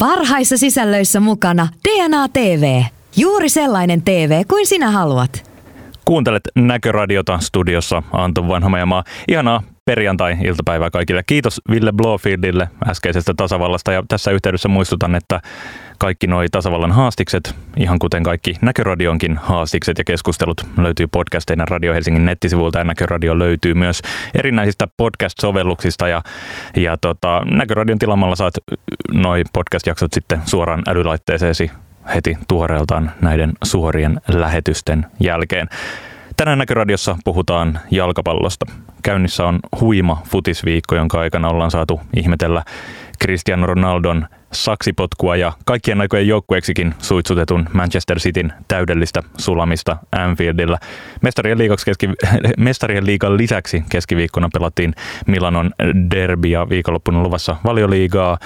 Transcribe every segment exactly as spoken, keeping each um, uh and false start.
Parhaissa sisällöissä mukana D N A T V. Juuri sellainen T V kuin sinä haluat. Kuuntelet Näköradiota, studiossa Anton Vanhamäki. Ihanaa perjantai-iltapäivää kaikille. Kiitos Ville Blowfieldille äskeisestä tasavallasta. Ja tässä yhteydessä muistutan, että kaikki nuo tasavallan haastikset, ihan kuten kaikki Näköradionkin haastikset ja keskustelut, löytyy podcasteina Radio Helsingin nettisivuilta, ja Näköradio löytyy myös erinäisistä podcast-sovelluksista. Ja, ja tota, Näköradion tilaamalla saat nuo podcast-jaksot sitten suoraan älylaitteeseesi heti tuoreeltaan näiden suorien lähetysten jälkeen. Tänään Näköradiossa puhutaan jalkapallosta. Käynnissä on huima futisviikko, jonka aikana ollaan saatu ihmetellä Cristiano Ronaldon saksipotkua ja kaikkien aikojen joukkueeksikin suitsutetun Manchester Cityn täydellistä sulamista Anfieldillä. Mestarien, keski... Mestarien liigan lisäksi keskiviikkona pelattiin Milanon derbiä, viikonloppuna luvassa Valioliigaa.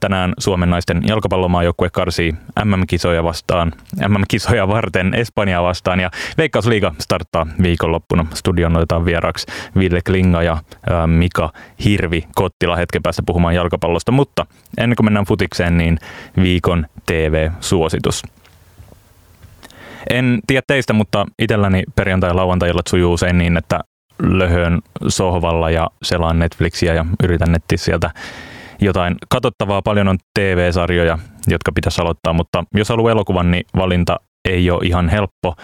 Tänään Suomen naisten jalkapallomaajoukkue karsii M M-kisoja vastaan, M M-kisoja varten Espanjaa vastaan, ja Veikkausliiga starttaa viikonloppuna. Studioon otetaan vieraksi Ville Klinga ja Mika Hirvi-Kottila hetken päästä puhumaan jalkapallosta, mutta ennen kuin mennään futikseen, niin viikon T V-suositus. En tiedä teistä, mutta itselläni perjantai- ja lauantai-illat sujuu usein niin, että löhön sohvalla ja selaan Netflixiä ja yritän nettiä sieltä jotain katsottavaa. Paljon on T V-sarjoja, jotka pitäisi aloittaa, mutta jos haluaa elokuvan, niin valinta ei ole ihan helppo.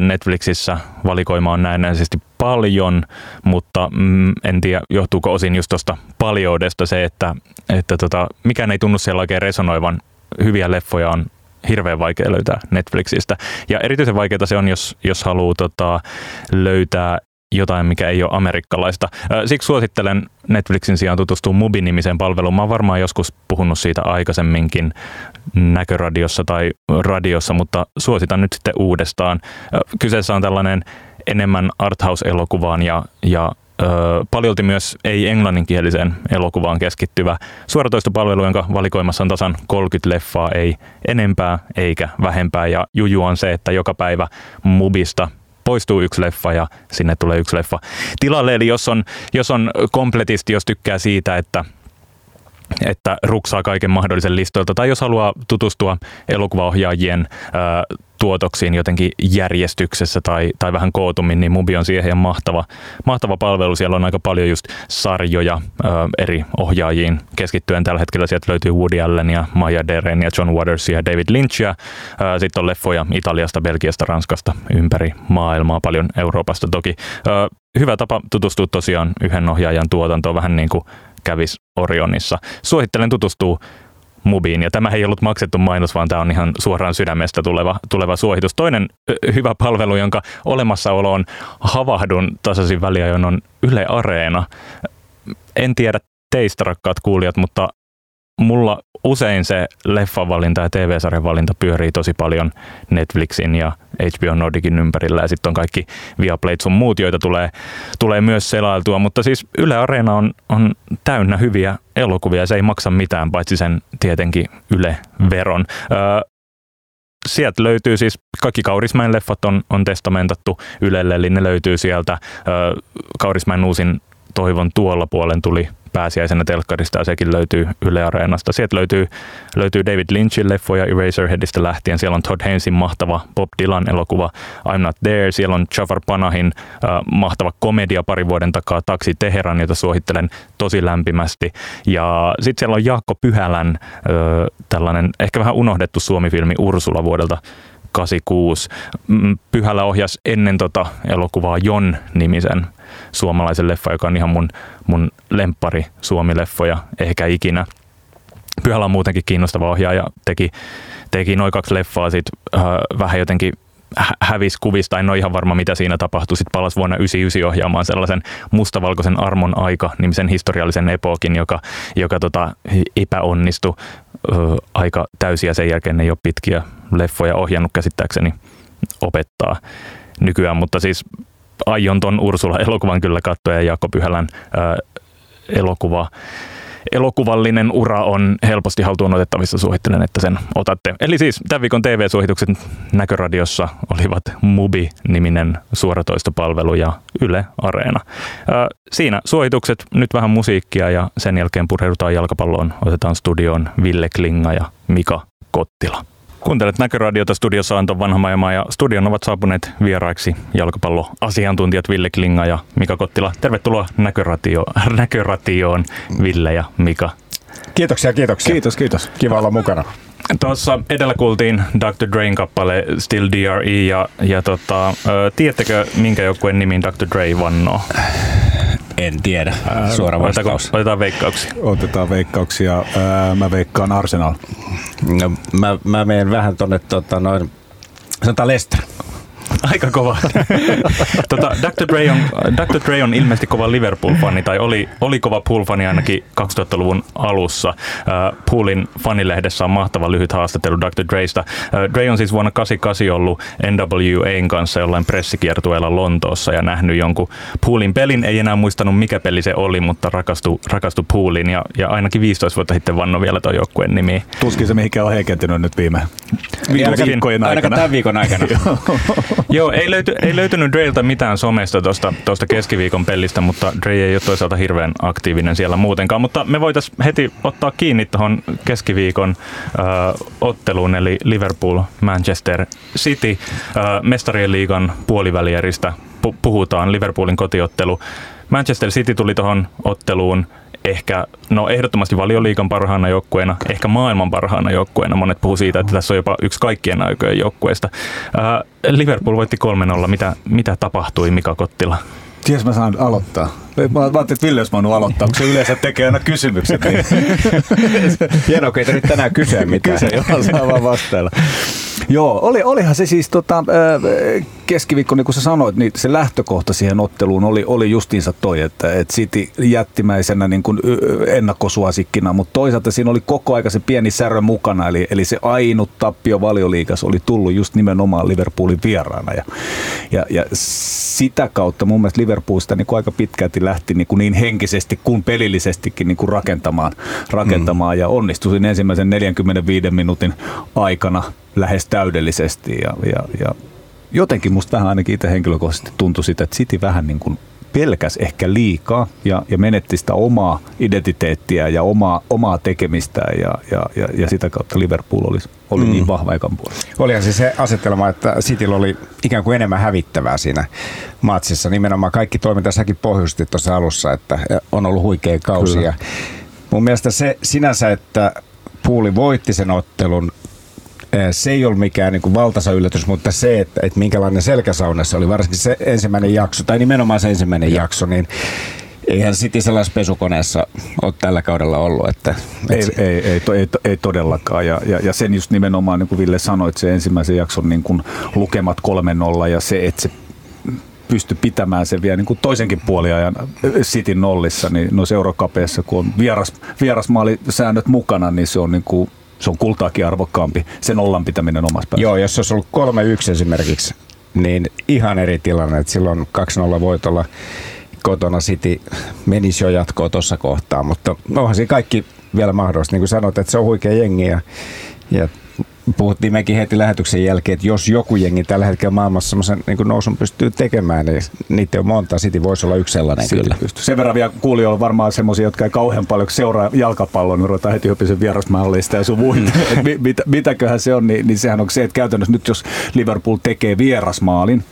Netflixissä valikoima on näennäisesti paljon, mutta mm, en tiedä, johtuuko osin just tuosta paljoudesta se, että, että tota, mikään ei tunnu siellä oikein resonoivan. Hyviä leffoja on hirveän vaikea löytää Netflixistä. Ja erityisen vaikeaa se on, jos, jos haluaa tota, löytää jotain, mikä ei ole amerikkalaista. Siksi suosittelen Netflixin sijaan tutustua Mubi-nimiseen palveluun. Mä oon varmaan joskus puhunut siitä aikaisemminkin Näköradiossa tai radiossa, mutta suositan nyt sitten uudestaan. Kyseessä on tällainen enemmän arthouse-elokuvaan ja, ja ö, paljolti myös ei-englanninkieliseen elokuvaan keskittyvä suoratoistopalvelu, jonka valikoimassa on tasan kolmekymmentä leffaa, ei enempää eikä vähempää. Ja juju on se, että joka päivä Mubista poistuu yksi leffa ja sinne tulee yksi leffa tilalle. Eli jos on, jos on kompletisti, jos tykkää siitä, että, että ruksaa kaiken mahdollisen listoilta, tai jos haluaa tutustua elokuvaohjaajien äh, tuotoksiin jotenkin järjestyksessä tai, tai vähän kootummin, niin Mubi on siihen mahtava, mahtava palvelu. Siellä on aika paljon just sarjoja ö, eri ohjaajiin keskittyen. Tällä hetkellä sieltä löytyy Woody Allen ja Maya Deren ja John Waters ja David Lynchia. Sitten on leffoja Italiasta, Belgiasta, Ranskasta, ympäri maailmaa, paljon Euroopasta toki. Ö, hyvä tapa tutustua tosiaan yhden ohjaajan tuotantoon, vähän niin kuin kävis Orionissa. Suosittelen tutustua Mubiin. Ja tämä ei ollut maksettu mainos, vaan tämä on ihan suoraan sydämestä tuleva, tuleva suositus. Toinen hyvä palvelu, jonka olemassaoloon havahdun tasaisin väliajoin, on Yle Areena. En tiedä teistä, rakkaat kuulijat, mutta mulla usein se leffavalinta ja T V-sarjan valinta pyörii tosi paljon Netflixin ja H B O Nordicin ympärillä, ja sitten on kaikki Viaplay sun muut, joita tulee, tulee myös selailtua, mutta siis Yle Areena on, on täynnä hyviä elokuvia, se ei maksa mitään, paitsi sen tietenkin Yle-veron. Öö, Sieltä löytyy siis, kaikki Kaurismäen leffat on, on testamentattu Ylelle, eli ne löytyy sieltä. Öö, Kaurismäen uusin Toivon tuolla puolen tuli pääsiäisenä telkkarista, ja sekin löytyy Yle Areenasta. Sieltä löytyy, löytyy David Lynchin leffoja Eraserheadistä lähtien. Siellä on Todd Haynesin mahtava Bob Dylan-elokuva I'm Not There. Siellä on Jafar Panahin äh, mahtava komedia pari vuoden takaa Taksi Teheran, jota suosittelen tosi lämpimästi. Ja sitten siellä on Jaakko Pyhälän äh, tällainen ehkä vähän unohdettu suomifilmi Ursula vuodelta kahdeksankymmentäkuusi. Pyhälä ohjasi ennen tota elokuvaa Jon-nimisen suomalaisen leffa, joka on ihan mun, mun lemppari suomileffoja ehkä ikinä. Pyhälä on muutenkin kiinnostava ohjaaja, teki, teki noin kaksi leffaa, sit äh, vähän jotenkin hävisi kuvista, en ole ihan varma mitä siinä tapahtui. Sitten palasi vuonna yhdeksänkymmentäyhdeksän ohjaamaan sellaisen Mustavalkoisen armon aika -nimisen historiallisen epokin, joka, joka tota, epäonnistui ö, aika täysin, ja sen jälkeen ei ole pitkiä leffoja ohjannut, käsittääkseni opettaa nykyään. Mutta siis aion ton Ursula-elokuvan kyllä katsoa, ja Jaakko Pyhälän ö, elokuva elokuvallinen ura on helposti haltuun otettavissa. Suosittelen, että sen otatte. Eli siis tämän viikon T V-suositukset Näköradiossa olivat Mubi-niminen suoratoistopalvelu ja Yle Areena. Ää, siinä suositukset, nyt vähän musiikkia ja sen jälkeen pureudutaan jalkapalloon. Otetaan studioon Ville Klinga ja Mika Kottila. Kuuntelet Näköradiota, studiossa Anton Vanhamäki, ja studion ovat saapuneet vieraiksi jalkapalloasiantuntijat Ville Klinga ja Mika Kottila. Tervetuloa Näköratio, Näköratioon, Ville ja Mika. Kiitoksia, kiitoksia. Kiitos, kiitos. Kiva olla mukana. Tuossa edellä kuultiin doktor Dren kappale Still D R E, ja, ja tota, tiedättekö minkä joukkueen nimiin doktor Dre vannoo? En tiedä. Suora vastaus. Otetaan veikkauksia. Otetaan veikkauksia. Mä veikkaan Arsenal. No, mä, mä menen vähän tonne, tota, noin, sanotaan Leicester. Aika kova. tota, doktor Dre on, doktor Dre on ilmeisesti kova Liverpool-fani, tai oli, oli kova Pool-fani ainakin kaksituhattaluvun alussa. Uh, Poolin fanilehdessä on mahtava lyhyt haastattelu doktor Dreista. Uh, Dre on siis vuonna kahdeksankymmentäkahdeksan ollut N W A:n kanssa jollain pressikiertueella Lontoossa ja nähnyt jonkun Poolin pelin. Ei enää muistanut, mikä peli se oli, mutta rakastui, rakastui Pooliin, ja, ja ainakin viisitoista vuotta sitten vannoi vielä tuon joukkueen nimiin. Tuskin se mihinkään on heikentynyt nyt viime viikkojen aikana. Ainakaan tämän viikon aikana. Joo, ei, löyty, ei löytynyt Dreltä mitään somesta tuosta keskiviikon pelistä, mutta Dre ei ole toisaalta hirveän aktiivinen siellä muutenkaan. Mutta me voitaisiin heti ottaa kiinni tuohon keskiviikon äh, otteluun, eli Liverpool, Manchester City. Äh, Mestarien liigan puolivälieristä pu- puhutaan, Liverpoolin kotiottelu. Manchester City tuli tuohon otteluun ehkä, no ehdottomasti Valioliigan parhaana joukkueena, ehkä maailman parhaana joukkueena. Monet puhuu siitä, että tässä on jopa yksi kaikkien aikojen joukkueista. Äh, Liverpool voitti kolme nolla. Mitä, mitä tapahtui, Mika Kottila? Ties mä saan aloittaa. Mä ajattelin, että Ville olisi voinut aloittaa, mutta se yleensä tekee aina kysymykset. Niin. Hienoa, kun ei tarvitse tänään kysyä mitään. Kyse, joo, saa vaan vastailla. Joo, oli, olihan se siis tota, keskiviikko, niin kuin sä sanoit, niin se lähtökohta siihen otteluun oli, oli justiinsa toi, että et City jättimäisenä niin kuin ennakkosuosikkina, mutta toisaalta siinä oli koko aika se pieni särö mukana, eli, eli se ainut tappio Valioliigassa oli tullut just nimenomaan Liverpoolin vieraana. Ja, ja, ja sitä kautta mun mielestä Liverpoolista niin kuin aika pitkälti lähti niin, kuin niin henkisesti kuin pelillisestikin niin kuin rakentamaan, rakentamaan mm. ja onnistui siinä ensimmäisen neljänkymmenenviiden minuutin aikana lähes täydellisesti, ja, ja, ja jotenkin musta vähän ainakin itse henkilökohtaisesti tuntui sitä, että City vähän niin kuin pelkäsi ehkä liikaa ja, ja menetti sitä omaa identiteettiä ja omaa, omaa tekemistään, ja, ja, ja, ja sitä kautta Liverpool oli, oli mm. niin vahva ekan puolella. Olihan siis se asetelma, että Cityllä oli ikään kuin enemmän hävittävää siinä matsissa. Nimenomaan kaikki toiminta säkin pohjusti tuossa alussa, että on ollut huikea kausi. Ja mun mielestä se sinänsä, että Pooli voitti sen ottelun, se ei ollut mikään niin kuin valtaisa yllätys, mutta se, että, että minkälainen selkäsauna se oli, varsinkin se ensimmäinen jakso, tai nimenomaan se ensimmäinen jakso, niin eihän City sellaisessa pesukoneessa ole tällä kaudella ollut. Että, että ei, ei, ei, to, ei, ei todellakaan, ja, ja, ja sen just nimenomaan, niin kuin Ville sanoi, että se ensimmäisen jakson niin kuin lukemat kolme nolla ja se, että se pysty pitämään sen vielä niin kuin toisenkin puoliajan Cityn nollissa, niin noissa eurokapeissa, kun on vieras, vierasmaalisäännöt mukana, niin se on niin kuin se on kultaakin arvokkaampi, sen ollaan pitäminen omassa päässä. Joo, jos se olisi ollut kolme yksi esimerkiksi, niin ihan eri tilanne. Että silloin kaksi nolla voitolla kotona City menisi jo jatkoa tuossa kohtaa, mutta onhan siinä kaikki vielä mahdollista. Niin kuin sanoit, että se on huikea jengi, ja, ja puhuttiin mekin heti lähetyksen jälkeen, että jos joku jengi tällä hetkellä maailmassa semmoisen niin nousun pystyy tekemään, niin niitä on monta. City voisi olla yksi sellainen City kyllä. Pystyy. Sen verran vielä kuulijoilla on varmaan semmoisia, jotka ei kauhean paljon seuraa jalkapalloa, niin ruvetaan heti höpisen vierasmallista ja sun muita. Mm. mit, mit, mitäköhän se on, niin, niin sehän on se, että käytännössä nyt jos Liverpool tekee vierasmaalin,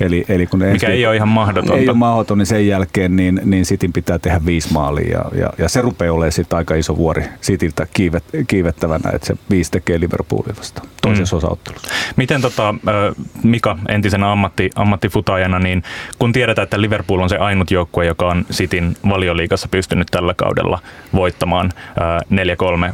Eli, eli kun mikä ei ole ihan mahdotonta. Ei ole mahdoton, niin sen jälkeen niin, niin Cityn pitää tehdä viisi maalia. Ja, ja, ja se rupeaa olemaan sitten aika iso vuori Cityltä kiivet, kiivettävänä, että se viisi tekee Liverpoolin vastaan toisessa mm. osaottelussa. Miten tota, Mika entisenä ammatti, ammattifutaajana, niin kun tiedetään, että Liverpool on se ainut joukkue, joka on Cityn Valioliigassa pystynyt tällä kaudella voittamaan neljä kolme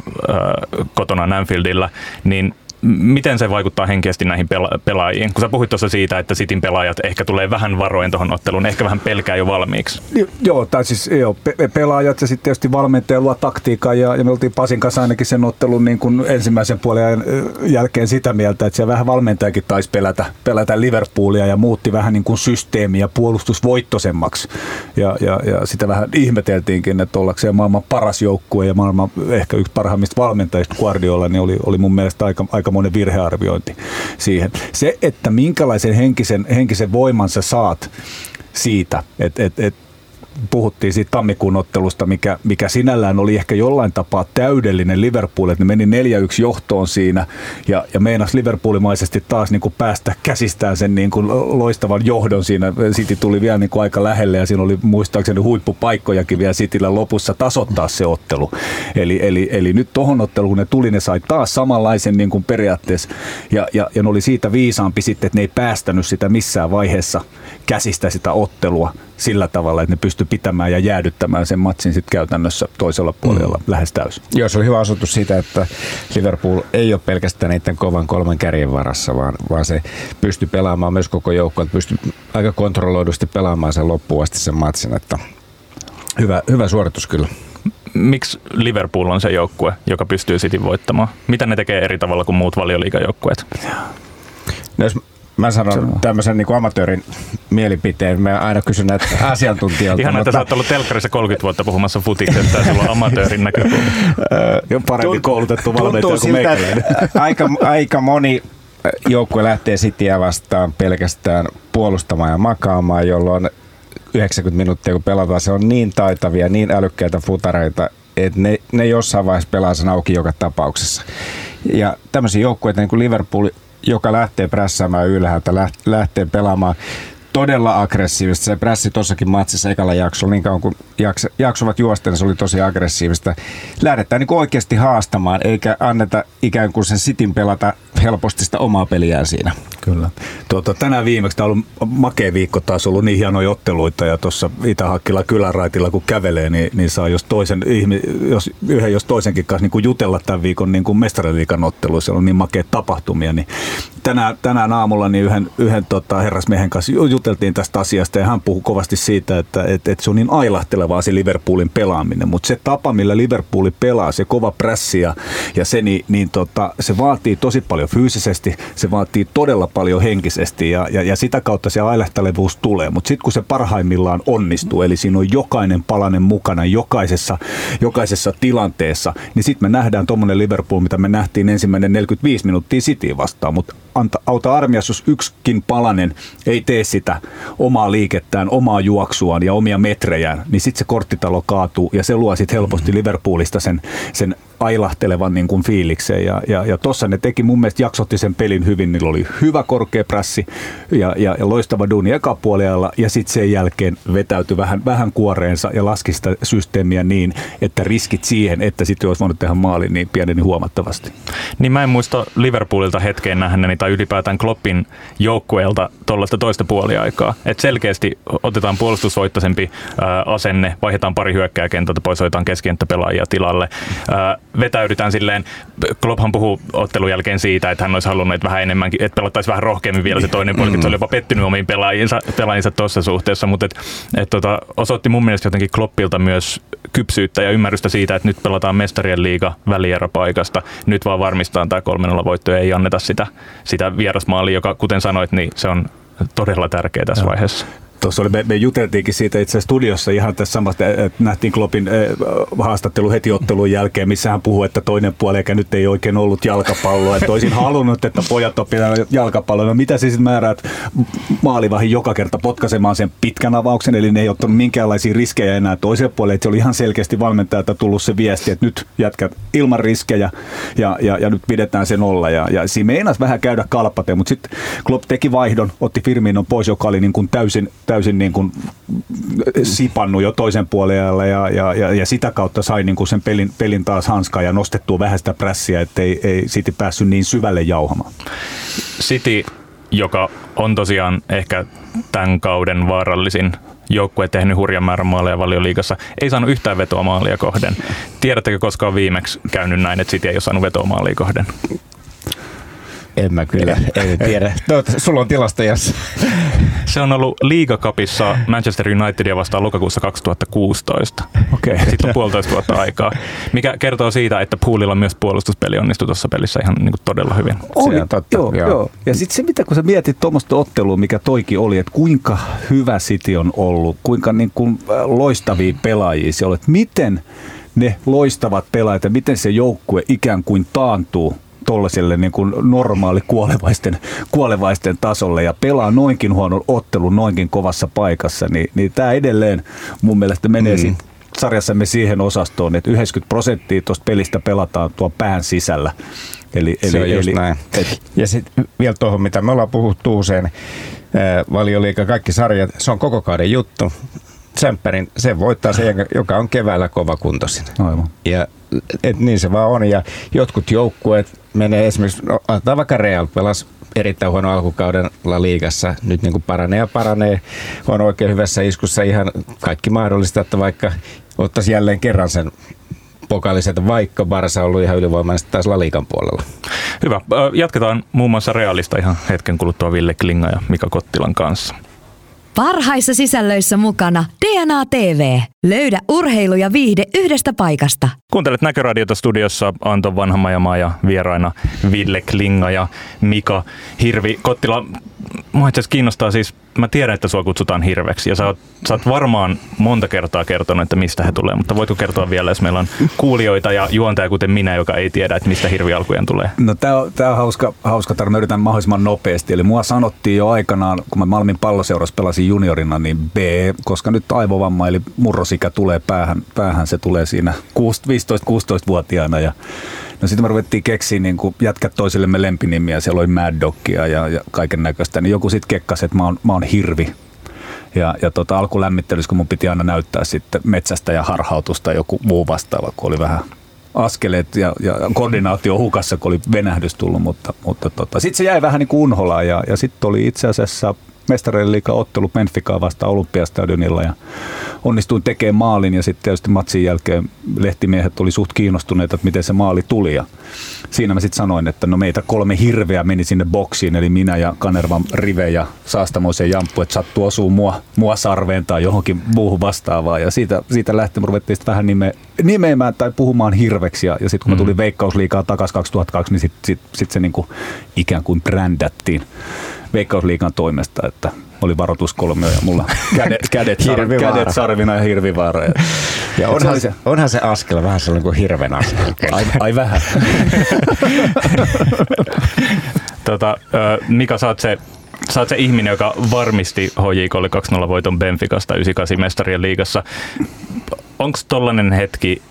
kotona Anfieldillä, niin miten se vaikuttaa henkisesti näihin pela- pelaajiin? Kun sä puhuit tuossa siitä, että Cityn pelaajat ehkä tulee vähän varoen tuohon otteluun, ehkä vähän pelkää jo valmiiksi. Joo, tai siis joo, pe- pelaajat ja sitten tietysti valmentaja luo taktiikan ja, ja me oltiin Pasin kanssa ainakin sen ottelun niin kuin ensimmäisen puolen jälkeen sitä mieltä, että siellä vähän valmentajakin taisi pelätä, pelätä Liverpoolia ja muutti vähän niin kuin systeemiä puolustusvoittoisemmaksi ja, ja, ja sitä vähän ihmeteltiinkin, että ollakseen maailman paras joukkue ja maailman ehkä yksi parhaimmista valmentajista Guardiola, niin oli, oli mun mielestä aika, aika monen virhearviointi siihen. Se, että minkälaisen henkisen, henkisen voiman sä saat siitä, että et, et, puhuttiin siitä tammikuun ottelusta, mikä, mikä sinällään oli ehkä jollain tapaa täydellinen Liverpool, että ne meni neljä yksi johtoon siinä ja, ja meinas Liverpoolimaisesti taas niin kuin päästä käsistään sen niin kuin loistavan johdon siinä. City tuli vielä niin kuin aika lähelle ja siinä oli muistaakseni huippupaikkojakin vielä Cityllä lopussa tasoittaa se ottelu. Eli, eli, eli nyt tohon otteluun, kun ne tuli, ne sai taas samanlaisen niin kuin periaatteessa ja, ja, ja ne oli siitä viisaampi sitten, että ne ei päästänyt sitä missään vaiheessa käsistä sitä ottelua sillä tavalla, että ne pystyi pitämään ja jäädyttämään sen matsin sitten käytännössä toisella puolella mm. lähes täysin. Joo, se oli hyvä osoitus siitä, että Liverpool ei ole pelkästään niiden kovan kolmen kärjen varassa, vaan, vaan se pystyi pelaamaan myös koko joukkoon, pystyi aika kontrolloidusti pelaamaan sen loppuun asti sen matsin, että hyvä, hyvä suoritus kyllä. Miksi Liverpool on se joukkue, joka pystyy Cityn voittamaan? Mitä ne tekee eri tavalla kuin muut Valioliiga-joukkueet? No, jos mä sanon tämmöisen niin kuin amatöörin mielipiteen. Mä aina kysyn näitä asiantuntijoilta. Ihan että sä oot ollut telkkarissa kolmekymmentä vuotta puhumassa futiksesta ja sulla on amatöörin näkökulma. Jo paremmin koulutettu valmentaja kuin meikäläinen. Aika, aika moni joukkue lähtee Cityä vastaan pelkästään puolustamaan ja makaamaan, jolloin yhdeksänkymmentä minuuttia kun pelataan, se on niin taitavia, niin älykkäitä futareita, että ne, ne jossain vaiheessa pelaa sen auki joka tapauksessa. Ja tämmöisiä joukkueita niin kuin Liverpool, joka lähtee prässäämään ylhäältä, lähtee pelaamaan todella aggressiivista. Se prässi tuossakin matsissa ekalla jaksolla, niin kauan kun jakso, jaksuvat juosten, se oli tosi aggressiivista. Lähdetään niin oikeasti haastamaan, eikä anneta ikään kuin sen Cityn pelata helposti sitä omaa peliään siinä. Kyllä. Tuota, tänään viimeksi tämä on ollut makea viikko, taas ollut niin hienoja otteluita, ja tuossa Itä-Hakkila kyläraitilla kun kävelee, niin, niin saa jos toisen, jos, yhden jos toisenkin kanssa niin kuin jutella tämän viikon niin kuin Mestarien liigan otteluun, siellä on niin makeita tapahtumia. Niin tänään, tänään aamulla niin yhden, yhden tota, herrasmiehen kanssa juteltiin tästä asiasta, ja hän puhui kovasti siitä, että et, et se on niin ailahtelevaa se Liverpoolin pelaaminen, mutta se tapa, millä Liverpool pelaa, se kova prässi ja, ja se, niin, niin tota, se vaatii tosi paljon fyysisesti, se vaatii todella paljon henkisesti ja, ja, ja sitä kautta se ailehtelevuus tulee, mutta sitten kun se parhaimmillaan onnistuu, eli siinä on jokainen palanen mukana jokaisessa, jokaisessa tilanteessa, niin sitten me nähdään tuommoinen Liverpool, mitä me nähtiin ensimmäinen neljäkymmentäviisi minuuttia Cityin vastaan, mutta anta, auta armias, jos yksikin palanen ei tee sitä omaa liikettään, omaa juoksuaan ja omia metrejään, niin sitten se korttitalo kaatuu ja se luo sitten helposti Liverpoolista sen, sen ailahtelevan niin kuin fiilikseen ja, ja, ja tuossa ne teki mun mielestä jaksotti sen pelin hyvin, niillä oli hyvä korkea prässi ja, ja, ja loistava duuni ekapuolella ja sitten sen jälkeen vetäytyi vähän, vähän kuoreensa ja laski sitä systeemiä niin, että riskit siihen, että sitten olisi voinut tehdä maalin niin pieneni huomattavasti. Niin mä en muista Liverpoolilta hetkeen nähneeni tai ylipäätään Kloppin joukkueelta tuollaista toista puoliaikaa, että selkeästi otetaan puolustusvoittoisempi ää, asenne, vaihdetaan pari hyökkääjää kentältä pois, otetaan keskikenttäpelaajia tilalle. Ää, vetäydytään silleen, Klopphan puhuu ottelun jälkeen siitä, että hän olisi halunnut vähän enemmänkin, että pelattaisi vähän rohkeammin vielä se toinen puoli, että se oli jopa pettynyt omiin pelaajinsa, pelaajinsa tuossa suhteessa, mutta et, et tota, osoitti mun mielestä jotenkin Kloppilta myös kypsyyttä ja ymmärrystä siitä, että nyt pelataan Mestarien liiga välieräpaikasta, nyt vaan varmistetaan tämä kolme nolla voitto ja ei anneta sitä, sitä vierasmaalia, joka kuten sanoit, niin se on todella tärkeä tässä vaiheessa. Tuossa oli, me, me juteltiinkin siitä itse studiossa ihan tässä samasta, että nähtiin Kloppin haastattelu heti ottelun jälkeen, missä hän puhui, että toinen puoli eikä nyt ei oikein ollut jalkapalloa, että olisin halunnut, että pojat on pitänyt jalkapalloa. No mitä siis määräät maalivahin joka kerta potkaisemaan sen pitkän avauksen, eli ne ei ottanut minkäänlaisia riskejä enää toiselle puolelle, että se oli ihan selkeästi valmentajalta tullut se viesti, että nyt jätkät ilman riskejä ja, ja, ja nyt pidetään sen olla. Ja, ja siinä meinasi vähän käydä kalpateen, mutta sitten Klopp teki vaihdon, otti Firminon pois, joka oli niin kuin täysin täysin niin kuin sipannut jo toisen puolella ja, ja, ja, ja sitä kautta sai niin kuin sen pelin, pelin taas hanskaan ja nostettua vähän sitä prässiä, ettei ei City päässyt niin syvälle jauhamaan. City, joka on tosiaan ehkä tämän kauden vaarallisin joukkue tehnyt hurjan määrän maaleja Valioliigassa, ei saanut yhtään vetoa maalia kohden. Tiedättekö koskaan viimeksi käynyt näin, että City ei ole saanut vetoa maalia kohden? En mä kyllä, en tiedä. No, sulla on tilastojassa. Se on ollut Liigacupissa Manchester Unitedia vastaan lokakuussa kaksituhattakuusitoista. Okay. Sitten on puolitoista vuotta aikaa, mikä kertoo siitä, että Poolilla myös puolustuspeli onnistui tuossa pelissä ihan niin kuin todella hyvin. Oli, totta, joo, joo. Joo. Ja sitten se, mitä kun sä mietit tuommoista ottelua, mikä toikin oli, että kuinka hyvä City on ollut, kuinka niin kuin loistavia pelaajia se oli, että miten ne loistavat pelaajat ja miten se joukkue ikään kuin taantuu tuollaiselle niin kuin normaali kuolevaisten, kuolevaisten tasolle ja pelaa noinkin huonon ottelun noinkin kovassa paikassa, niin, niin tämä edelleen mun mielestä menee mm. sit sarjassamme siihen osastoon, että yhdeksänkymmentä prosenttia tuosta pelistä pelataan tuon pään sisällä. Eli, eli, se on just eli, näin. Et, ja sitten vielä tuohon, mitä me ollaan puhuttu usein, Valioliiga, kaikki sarjat, se on koko kauden juttu. Tsemppärin, sen voittaa se, joka on keväällä kovakuntoisin. Aivan. Ja et niin se vaan on. Ja jotkut joukkueet menee esimerkiksi, no, antaa vaikka Real, pelasi erittäin huono alkukaudella liigassa. Nyt niin kuin paranee ja paranee. On oikein hyvässä iskussa ihan kaikki mahdollista, että vaikka ottaisi jälleen kerran sen pokaaliset, vaikka Barsa on ollut ihan ylivoimaisesti taas La Liigan puolella. Hyvä. Jatketaan muun muassa Realista ihan hetken kuluttua Ville Klinga ja Mika Kottilan kanssa. Parhaissa sisällöissä mukana D N A T V. Löydä urheilu ja viihde yhdestä paikasta. Kuuntelet Näköradiota, studiossa Anton Vanhamäki ja vieraina Ville Klinga ja Mika Hirvi-Kottila. Mua itse asiassa kiinnostaa siis, mä tiedän, että sua kutsutaan Hirveksi ja sä oot, sä oot varmaan monta kertaa kertonut, että mistä he tulee, mutta voitko kertoa vielä, jos meillä on kuulijoita ja juontaja kuten minä, joka ei tiedä, että mistä Hirvi alkujaan tulee? No tää on, tää on hauska, hauska tarina, mä yritän mahdollisimman nopeasti. Eli mua sanottiin jo aikanaan, kun mä Malmin palloseurassa pelasin juniorina, niin B, koska nyt aivovamma eli murrosikä tulee päähän, päähän se tulee siinä viisitoista kuusitoista-vuotiaana ja no sitten me ruvettiin keksiä niin kuin jätkät toisillemme lempinimiä, siellä oli Mad Dogia ja, ja kaiken näköistä, niin joku sitten kekkasi, että mä oon, mä oon hirvi. Ja, ja tota, alkulämmittelyssä, kun mun piti aina näyttää sitten metsästä ja harhautusta joku muu vastaava, kun oli vähän askeleet ja, ja koordinaatio hukassa, kun oli venähdys tullut, mutta, mutta tota. Sitten se jäi vähän niin kuin unholaan ja, ja sitten oli itse asiassa Mestarien liigan ottelu Benficaa vastaan Olympiastadionilla ja onnistuin tekemään maalin ja sitten tietysti matsin jälkeen lehtimiehet oli suht kiinnostuneita, että miten se maali tuli ja siinä mä sitten sanoin, että no meitä kolme hirveä meni sinne boksiin, eli minä ja Kanervan Rive ja Saastamoisen Jamppu, että sattuu osuu mua, mua sarveen tai johonkin muuhun vastaavaan ja siitä, siitä lähti me ruvettiin sitten vähän nime, nimeämään tai puhumaan hirveksi ja, ja sitten kun mä tulin Veikkausliigaan takaisin kaksituhattakaksi, niin sitten sit, sit se niinku ikään kuin brändättiin Veikkausliigan toimesta, että oli varoituskolmio ja mulla kädet, kädet, kädet sarvina ja Hirvivaara. Ja onhan, se, onhan se askel vähän sellainen kuin hirven askel. Ai, ai vähän. tota, Mika, sä oot se, sä oot se ihminen, joka varmisti H J K:lle kaksi nolla-voiton Benficasta yhdeksänkymmentäkahdeksan Mestarien liigassa. Onko tollainen hetki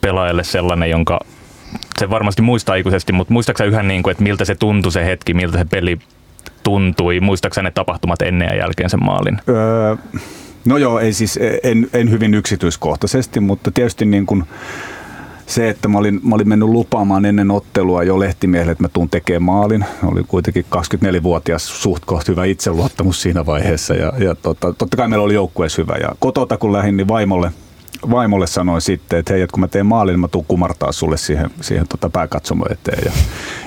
pelaajalle sellainen, jonka se varmasti muistaa ikuisesti, mutta muistaaksä yhä niin kuin, että miltä se tuntui se hetki, miltä se peli tuntui? Muistaaksä ne tapahtumat ennen ja jälkeen sen maalin? Öö, no joo, ei siis, en, en hyvin yksityiskohtaisesti, mutta tietysti niin kun se, että mä olin, mä olin mennyt lupaamaan ennen ottelua jo lehtimiehelle, että mä tuun tekemään maalin. Olin kuitenkin kaksikymmentäneljävuotias, suht kohta hyvä itseluottamus siinä vaiheessa. Ja, ja tota, totta kai meillä oli joukkueessa hyvä. Ja kotota kun lähdin, niin vaimolle, vaimolle sanoin sitten, että hei, että kun mä teen maalin, mä tuun kumartaa sulle siihen, siihen tota pääkatsomo eteen. Ja,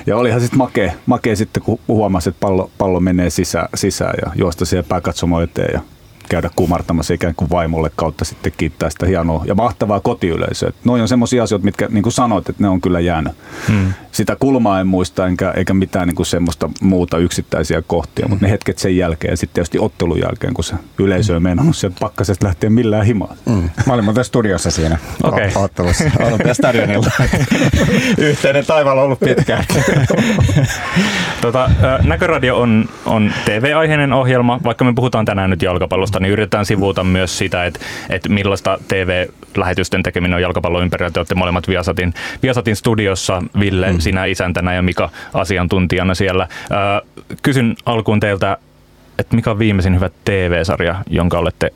ja olihan sitten makea, makea sitten, kun huomasi, että pallo, pallo menee sisään, sisään ja juosta siihen pääkatsomo eteen ja käydä kumartamassa ikään kuin vaimolle kautta sitten kiittää sitä hienoa ja mahtavaa kotiyleisöä. Noi on semmoisia asioita, mitkä niin kuin sanoit, että ne on kyllä jäänyt. Hmm. Sitä kulmaa en muista enkä, eikä mitään niin kuin semmoista muuta yksittäisiä kohtia, hmm. mutta ne hetket sen jälkeen ja sitten tietysti ottelun jälkeen, kun se yleisö on meinannut sen pakkasesta lähtien millään himaan. Hmm. Mä olin tässä studiossa siinä okay. o- ottelussa. Olin tässä stadionilla. Yhteinen taivaalla ollut pitkään. tota, Näköradio on, on T V-aiheinen ohjelma, vaikka me puhutaan tänään nyt jalkapallosta, niin yritetään sivuuta myös sitä, että, että millaista T V-lähetysten tekeminen on jalkapallon ympärillä. Te olette molemmat Viasatin, Viasatin studiossa, Ville, mm. sinä isäntänä ja Mika asiantuntijana siellä. Kysyn alkuun teiltä, että mikä on viimeisin hyvä T V-sarja, jonka olette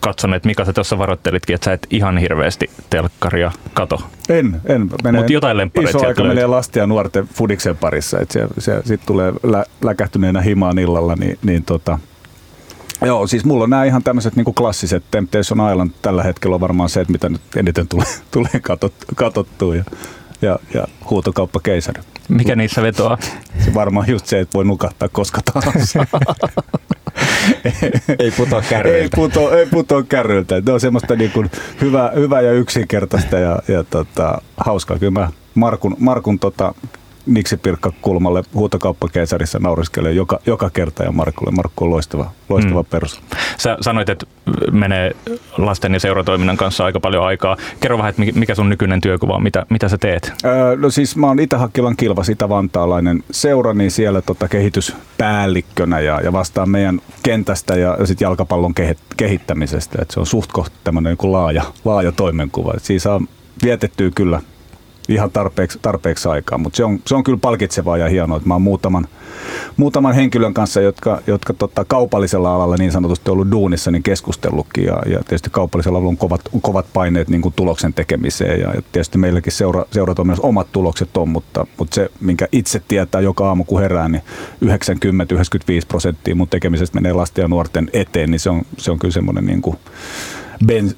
katsoneet? Mika, sä tuossa varoittelitkin, että sä et ihan hirveästi telkkaria kato. En, en. Mut jotain lemppareita sieltä löytyy. Iso aika menee lasten ja nuorten fudiksen parissa. Se, se, sitten tulee lä, läkähtyneenä himaan illalla, niin, niin tota... Joo, siis mulla on nämä ihan tämmöiset niin kuin klassiset. Temptation Island tällä hetkellä on varmaan se, että mitä nyt eniten tulee, tulee katot, katsottua. Ja ja, ja huutokauppakeisari. Mikä niissä vetoaa? Se varmaan just se, että voi nukahtaa koska tahansa. Ei putoa kärryiltä. Ei putoa, ei putoa kärryiltä. Ne on semmoista niin kuin hyvää, hyvää ja yksinkertaista ja, ja tota, hauskaa. Kyllä mä Markun, Markun tota, niksipirkkakulmalle huutokauppakeisarissa nauriskelee joka, joka kerta ja Markulle. Markku on loistava, loistava mm. perus. Sä sanoit, että menee lasten ja seuratoiminnan kanssa aika paljon aikaa. Kerro vähän, että mikä sun nykyinen työkuva on, mitä, mitä sä teet? Öö, no siis mä oon Itä-Hakkilan Kilvas, itä-vantaalainen seura, niin siellä tota kehityspäällikkönä ja, ja vastaan meidän kentästä ja, ja sit jalkapallon kehittämisestä. Et se on suht kohta tämmönen niin kuin laaja, laaja toimenkuva. Et siis saa vietettyä kyllä ihan tarpeeksi, tarpeeksi aikaa, mutta se on, se on kyllä palkitsevaa ja hienoa, että mä oon muutaman, muutaman henkilön kanssa, jotka, jotka tota kaupallisella alalla niin sanotusti ollut duunissa, niin keskustellutkin ja, ja tietysti kaupallisella alalla on kovat, kovat paineet niin kuin tuloksen tekemiseen ja, ja tietysti meilläkin seura, seuratoiminnassa omat tulokset on, mutta, mutta se, minkä itse tietää joka aamu kun herää, niin yhdeksänkymmentä yhdeksänkymmentäviisi prosenttia mun tekemisestä menee lasten ja nuorten eteen, niin se on, se on kyllä semmoinen niin kuin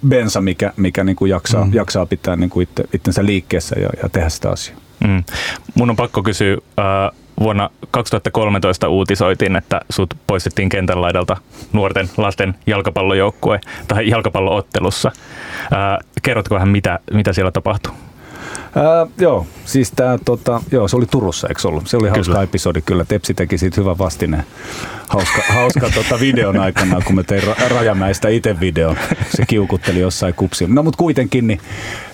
bensa, mikä, mikä niin kuin jaksaa, mm. jaksaa pitää niin kuin itte, itsensä liikkeessä ja, ja tehdä sitä asiaa. Mm. Mun on pakko kysyä, äh, vuonna kaksituhattakolmetoista uutisoitiin, että sut poistettiin kentän laidalta nuorten lasten jalkapallojoukkue tai jalkapalloottelussa. Äh, kerrotko vähän, mitä, mitä siellä tapahtui? Äh, joo, siis tää, tota, joo, se oli Turussa, eikö ollut? Se oli hauska kyllä. episodi, kyllä. Tepsi teki siitä hyvän vastineen. Hauska, hauska tota videon aikana, kun mä tein ra- Rajamäistä itse videon. Se kiukutteli jossain kupsilla. No mut kuitenkin, niin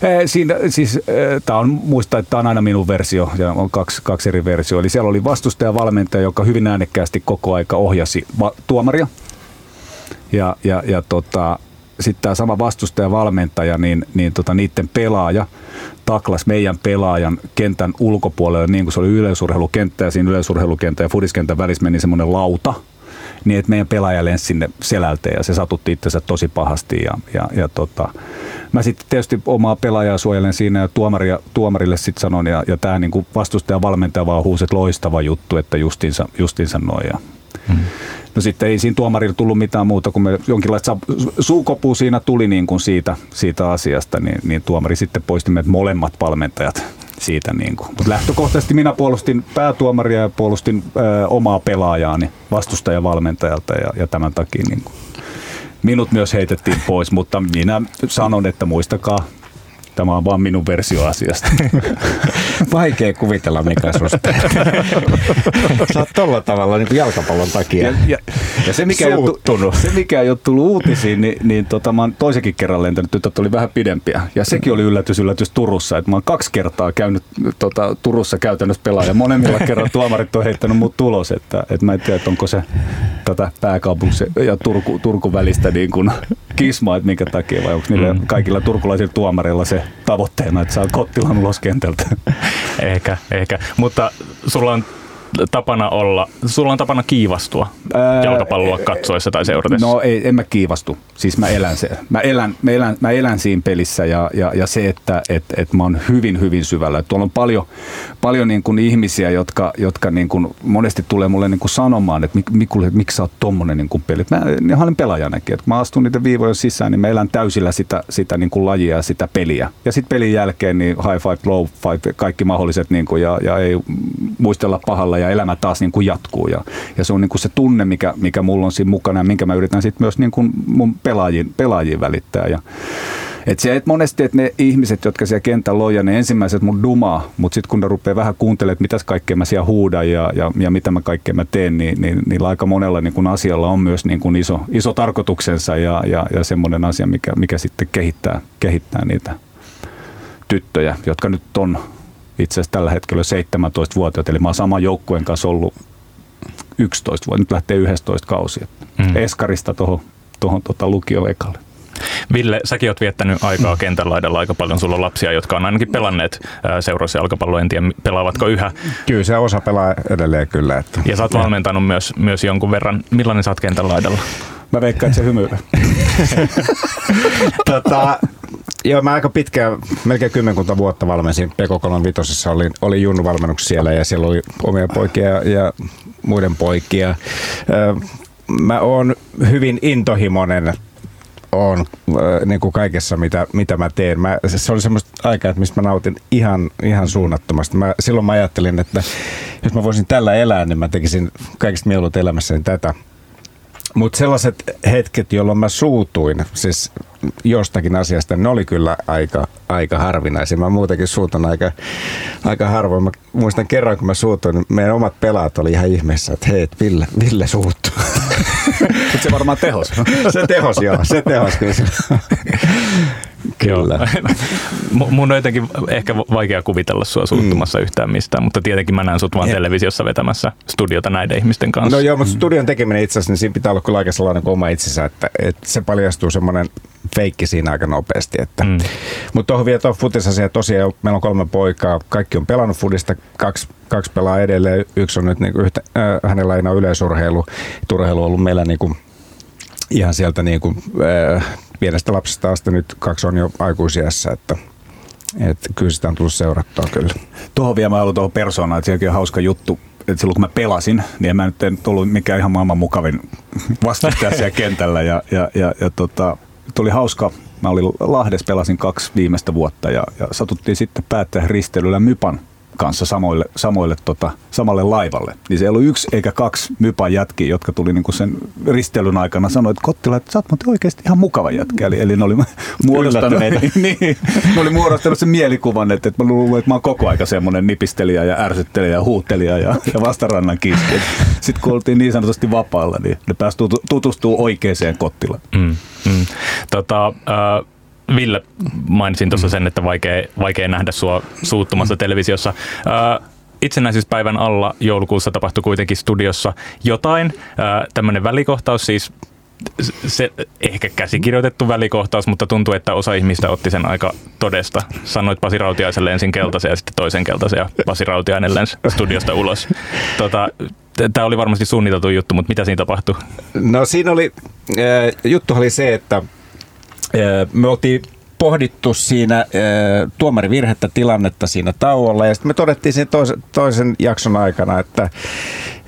e, siinä, siis e, tää on, muista, että tää on aina minun versio, ja on kaksi, kaksi eri versio. Eli siellä oli vastustaja-valmentaja, joka hyvin äänekkäästi koko aika ohjasi va- tuomaria. Ja, ja, ja tota... Sitten tämä sama vastustaja-valmentaja, niin, niin tota, niiden pelaaja taklasi meidän pelaajan kentän ulkopuolelle, niin kuin se oli yleisurheilukenttä, ja siinä yleisurheilukenttä ja fudiskentän välissä meni semmoinen lauta, niin että meidän pelaaja lensi sinne selälteen, ja se satutti itsensä tosi pahasti. Ja, ja, ja tota, mä sitten tietysti omaa pelaajaa suojelen siinä, ja tuomaria, tuomarille sitten sanon, ja, ja tämä niin vastustaja-valmentaja vaan huusi, että loistava juttu, että justinsa, justinsa noin. Ja. Mm-hmm. No sitten ei siinä tuomarilla tullut mitään muuta, kun me jonkinlaista suukopua siinä tuli niin kuin siitä, siitä asiasta, niin, niin tuomari sitten poisti meidät molemmat valmentajat siitä. Niin kuin. Mut lähtökohtaisesti minä puolustin päätuomaria ja puolustin ö, omaa pelaajaani vastustajavalmentajalta ja, ja tämän takia niin kuin minut myös heitettiin pois, mutta minä sanon, että muistakaa. Tämä on vaan minun versio asiasta. Vaikea kuvitella, Mika, susta. Sä oot tolla tavalla niin kuin jalkapallon takia. Ja, ja, ja se, mikä ole, se, mikä ei ole tullut uutisiin, niin, niin tota, mä oon toisenkin kerran lentänyt. Tytöt oli vähän pidempiä. Ja sekin oli yllätys, yllätys Turussa. Et mä oon kaksi kertaa käynyt tota, Turussa käytännössä pelaaja. Monemmilla kerran tuomarit on heittänyt mut tulos. Että, et mä en tiedä, onko se tätä pääkaupunki ja Turku, Turku välistä niin kuin kismaa, että minkä takia. Vai onko niillä mm. kaikilla turkulaisilla tuomareilla se tavoitteena, että saa Kottilan ulos kentältä. Ehkä, ehkä. Mutta sulla on tapana olla, sulla on tapana kiivastua Ää, jalkapalloa katsoessa tai seuratessa. No ei, en mä kiivastu. Siis mä elän, se. Mä elän, mä elän, mä elän siinä pelissä ja, ja, ja se, että et, et mä oon hyvin, hyvin syvällä. Et tuolla on paljon, paljon niin kuin ihmisiä, jotka, jotka niin kuin monesti tulee mulle niin kuin sanomaan, että mik, mik, miksi sä oot tommonen niin kuin peli. Mä olen pelaajanakin. Et kun mä astun niiden viivojen sisään, niin mä elän täysillä sitä, sitä niin kuin lajia ja sitä peliä. Ja sitten pelin jälkeen niin high five, low five, kaikki mahdolliset niin kuin, ja, ja ei muistella pahalla. Ja elämä taas niin kuin jatkuu ja, ja se on niin kuin se tunne, mikä, mikä mulla on siinä mukana ja minkä mä yritän sitten myös niin kuin mun pelaajiin, pelaajiin välittää. Ja, et se, et monesti et ne ihmiset, jotka siellä kentän loja, ne ensimmäiset mun dumaa, mutta sitten kun ne rupeaa vähän kuuntelemaan, että mitäs kaikkea mä siellä huudan ja, ja, ja mitä mä kaikkea mä teen, niin, niin niillä aika monella niin kuin asialla on myös niin kuin iso, iso tarkoituksensa ja, ja, ja semmoinen asia, mikä, mikä sitten kehittää, kehittää niitä tyttöjä, jotka nyt on itse asiassa tällä hetkellä seitsemäntoistavuotiaat, eli mä oon saman joukkueen kanssa ollut yksitoista vuotta, nyt lähtee yksitoista kausi. Mm. Eskarista tuohon tota lukioekalle. Ville, säkin oot viettänyt aikaa kentän laidalla aika paljon. Sulla on lapsia, jotka on ainakin pelanneet seurassa jalkapalloa. En tiedä, pelaavatko yhä? Kyllä, se osa pelaa edelleen kyllä. Että. Ja sä oot valmentanut myös, myös jonkun verran. Millainen sä oot kentän laidalla? Mä veikkaan, että se hymyilee. tota... Joo, mä aika pitkään, melkein kymmenkunta vuotta valmensin. P K kolmekymmentäviisi olin, olin junnuvalmennuksessa siellä ja siellä oli omia poikia ja, ja muiden poikia. Mä oon hyvin intohimoinen on niin kuin kaikessa, mitä, mitä mä teen. Mä, se oli semmoista aikaa, mistä mä nautin ihan, ihan suunnattomasti. Mä, silloin mä ajattelin, että jos mä voisin tällä elää, niin mä tekisin kaikista mieluut elämässäni tätä. Mutta sellaiset hetket, jolloin mä suutuin, siis jostakin asiasta, ne oli kyllä aika, aika harvinaisia. Mä muutenkin suutun aika, aika harvoin. Mä muistan kerran, kun mä suutuin, niin meidän omat pelaat oli ihan ihmeessä, että hei, Ville, Ville suuttuu. Mutta se varmaan tehos. Se tehos, joo. Se tehos kyllä. Kyllä. Mun on jotenkin ehkä vaikea kuvitella sua suuttumassa mm. yhtään mistään, mutta tietenkin mä näen sut vaan televisiossa vetämässä studiota näiden ihmisten kanssa. No joo, mutta studion tekeminen itse asiassa, niin siinä pitää olla kyllä aika sellainen kuin oma itsensä, että, että se paljastuu semmoinen feikki siinä aika nopeasti. Mm. Mutta tuohon vielä tuohon futisasia, tosiaan meillä on kolme poikaa, kaikki on pelannut futista, kaksi, kaksi pelaa edelleen, yksi on nyt, niin kuin yhtä, äh, hänellä aina on yleisurheilu, turheilu on ollut meillä niin kuin, ihan sieltä niin kuin, äh, pienestä lapsesta asti, nyt kaksi on jo aikuisiässä, että, että kyllä sitä on tullut seurattua kyllä. Tuohon vielä mä haluan tuohon persoonaan, että sielläkin on hauska juttu, että silloin kun mä pelasin, niin en mä nyt en tullut mikään ihan maailman mukavin vastustaja siellä kentällä ja, ja, ja, ja tota, tuli hauska, mä olin Lahdessa, pelasin kaksi viimeistä vuotta ja, ja satuttiin sitten päättää risteilyllä Mypan kanssa samoille, samoille, tota, samalle laivalle. Niin se ei ollut yksi eikä kaksi Mypan jätkiä, jotka tuli niinku sen risteilyn aikana sanoa, että Kottila, että sä oot muuten oikeasti ihan mukava jätkä. Eli, eli ne oli muodostanut, niin, ne oli muodostanut sen mielikuvan, että, että mä luulen, että mä oon koko aika semmoinen nipistelijä ja ärsyttelijä ja huutelija ja, ja vastarannan kiiski. Sitten kun oltiin niin sanotusti vapaalla, niin ne pääsi tutustumaan oikeaan Kottilaan. Mm, mm. Tota... Uh... Ville, mainitsin tuossa sen, että vaikea, vaikea nähdä sua suuttumassa televisiossa. Ö, itsenäisyyspäivän alla joulukuussa tapahtui kuitenkin studiossa jotain. Ö, tämmöinen välikohtaus, siis se ehkä käsikirjoitettu välikohtaus, mutta tuntuu, että osa ihmistä otti sen aika todesta. Sanoit Pasi Rautiaiselle ensin keltaisen ja sitten toisen keltaisen ja Pasi Rautiainen lensi studiosta ulos. Tota, tämä oli varmasti suunniteltu juttu, mutta mitä siinä tapahtui? No siinä oli, äh, juttu oli se, että me oltiin pohdittu siinä tuomarivirhettä tilannetta siinä tauolla ja sitten me todettiin siinä toisen, toisen jakson aikana, että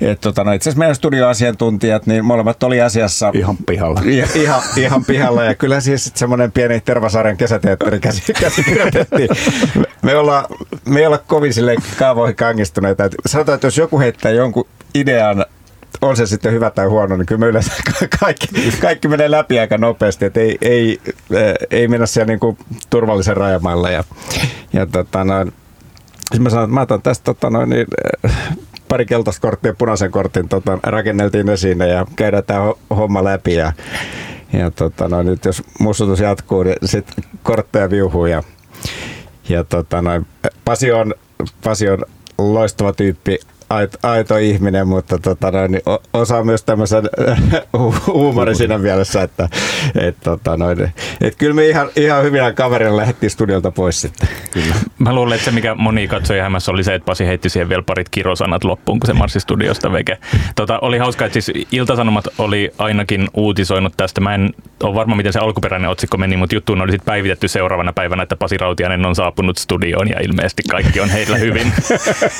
et, tota, no, itse asiassa meidän studioasiantuntijat, niin molemmat oli asiassa ihan pihalla. Ja, ihan, ihan pihalla ja kyllä siis semmoinen pieni Tervasaaren kesäteatteri käsi, käsikirjoitettiin. Me ollaan, me ei olla kovin silleen kaavoihin kangistuneita. Sanotaan, että jos joku heittää jonkun idean, on se sitten hyvä tai huono, niin kyllä me yleensä kaikki, kaikki menee läpi aika nopeasti, että ei, ei, ei mennä siellä niin kuin turvallisen rajamailla. Ja, ja tota noin, siis mä sanon, että mä otan tästä tota noin, niin, pari keltaista korttia ja punaisen kortin, tota, rakenneltiin ne siinä ja käydään tämä homma läpi. Ja, ja tota noin, nyt jos mussutus jatkuu, niin sitten kortteja viuhuu. Ja, ja tota noin, Pasi on, Pasi on loistava tyyppi. Aito, aito ihminen, mutta tota noin, osaa myös tämmöisen huumorin siinä mielessä, että et, tota noin, et kyllä me ihan, ihan hyvinä kaverina lähdettiin studiolta pois sitten. Kyllä. Mä luulen, että se mikä moni katsoi hämässä oli se, että Pasi heitti siihen vielä parit kirosanat loppuun, kun se marssi studiosta veke. Tota, oli hauskaa, että siis Ilta-Sanomat oli ainakin uutisoinut tästä. Mä en ole varma, miten se alkuperäinen otsikko meni, mutta juttuun oli sitten päivitetty seuraavana päivänä, että Pasi Rautiainen on saapunut studioon ja ilmeisesti kaikki on heillä hyvin.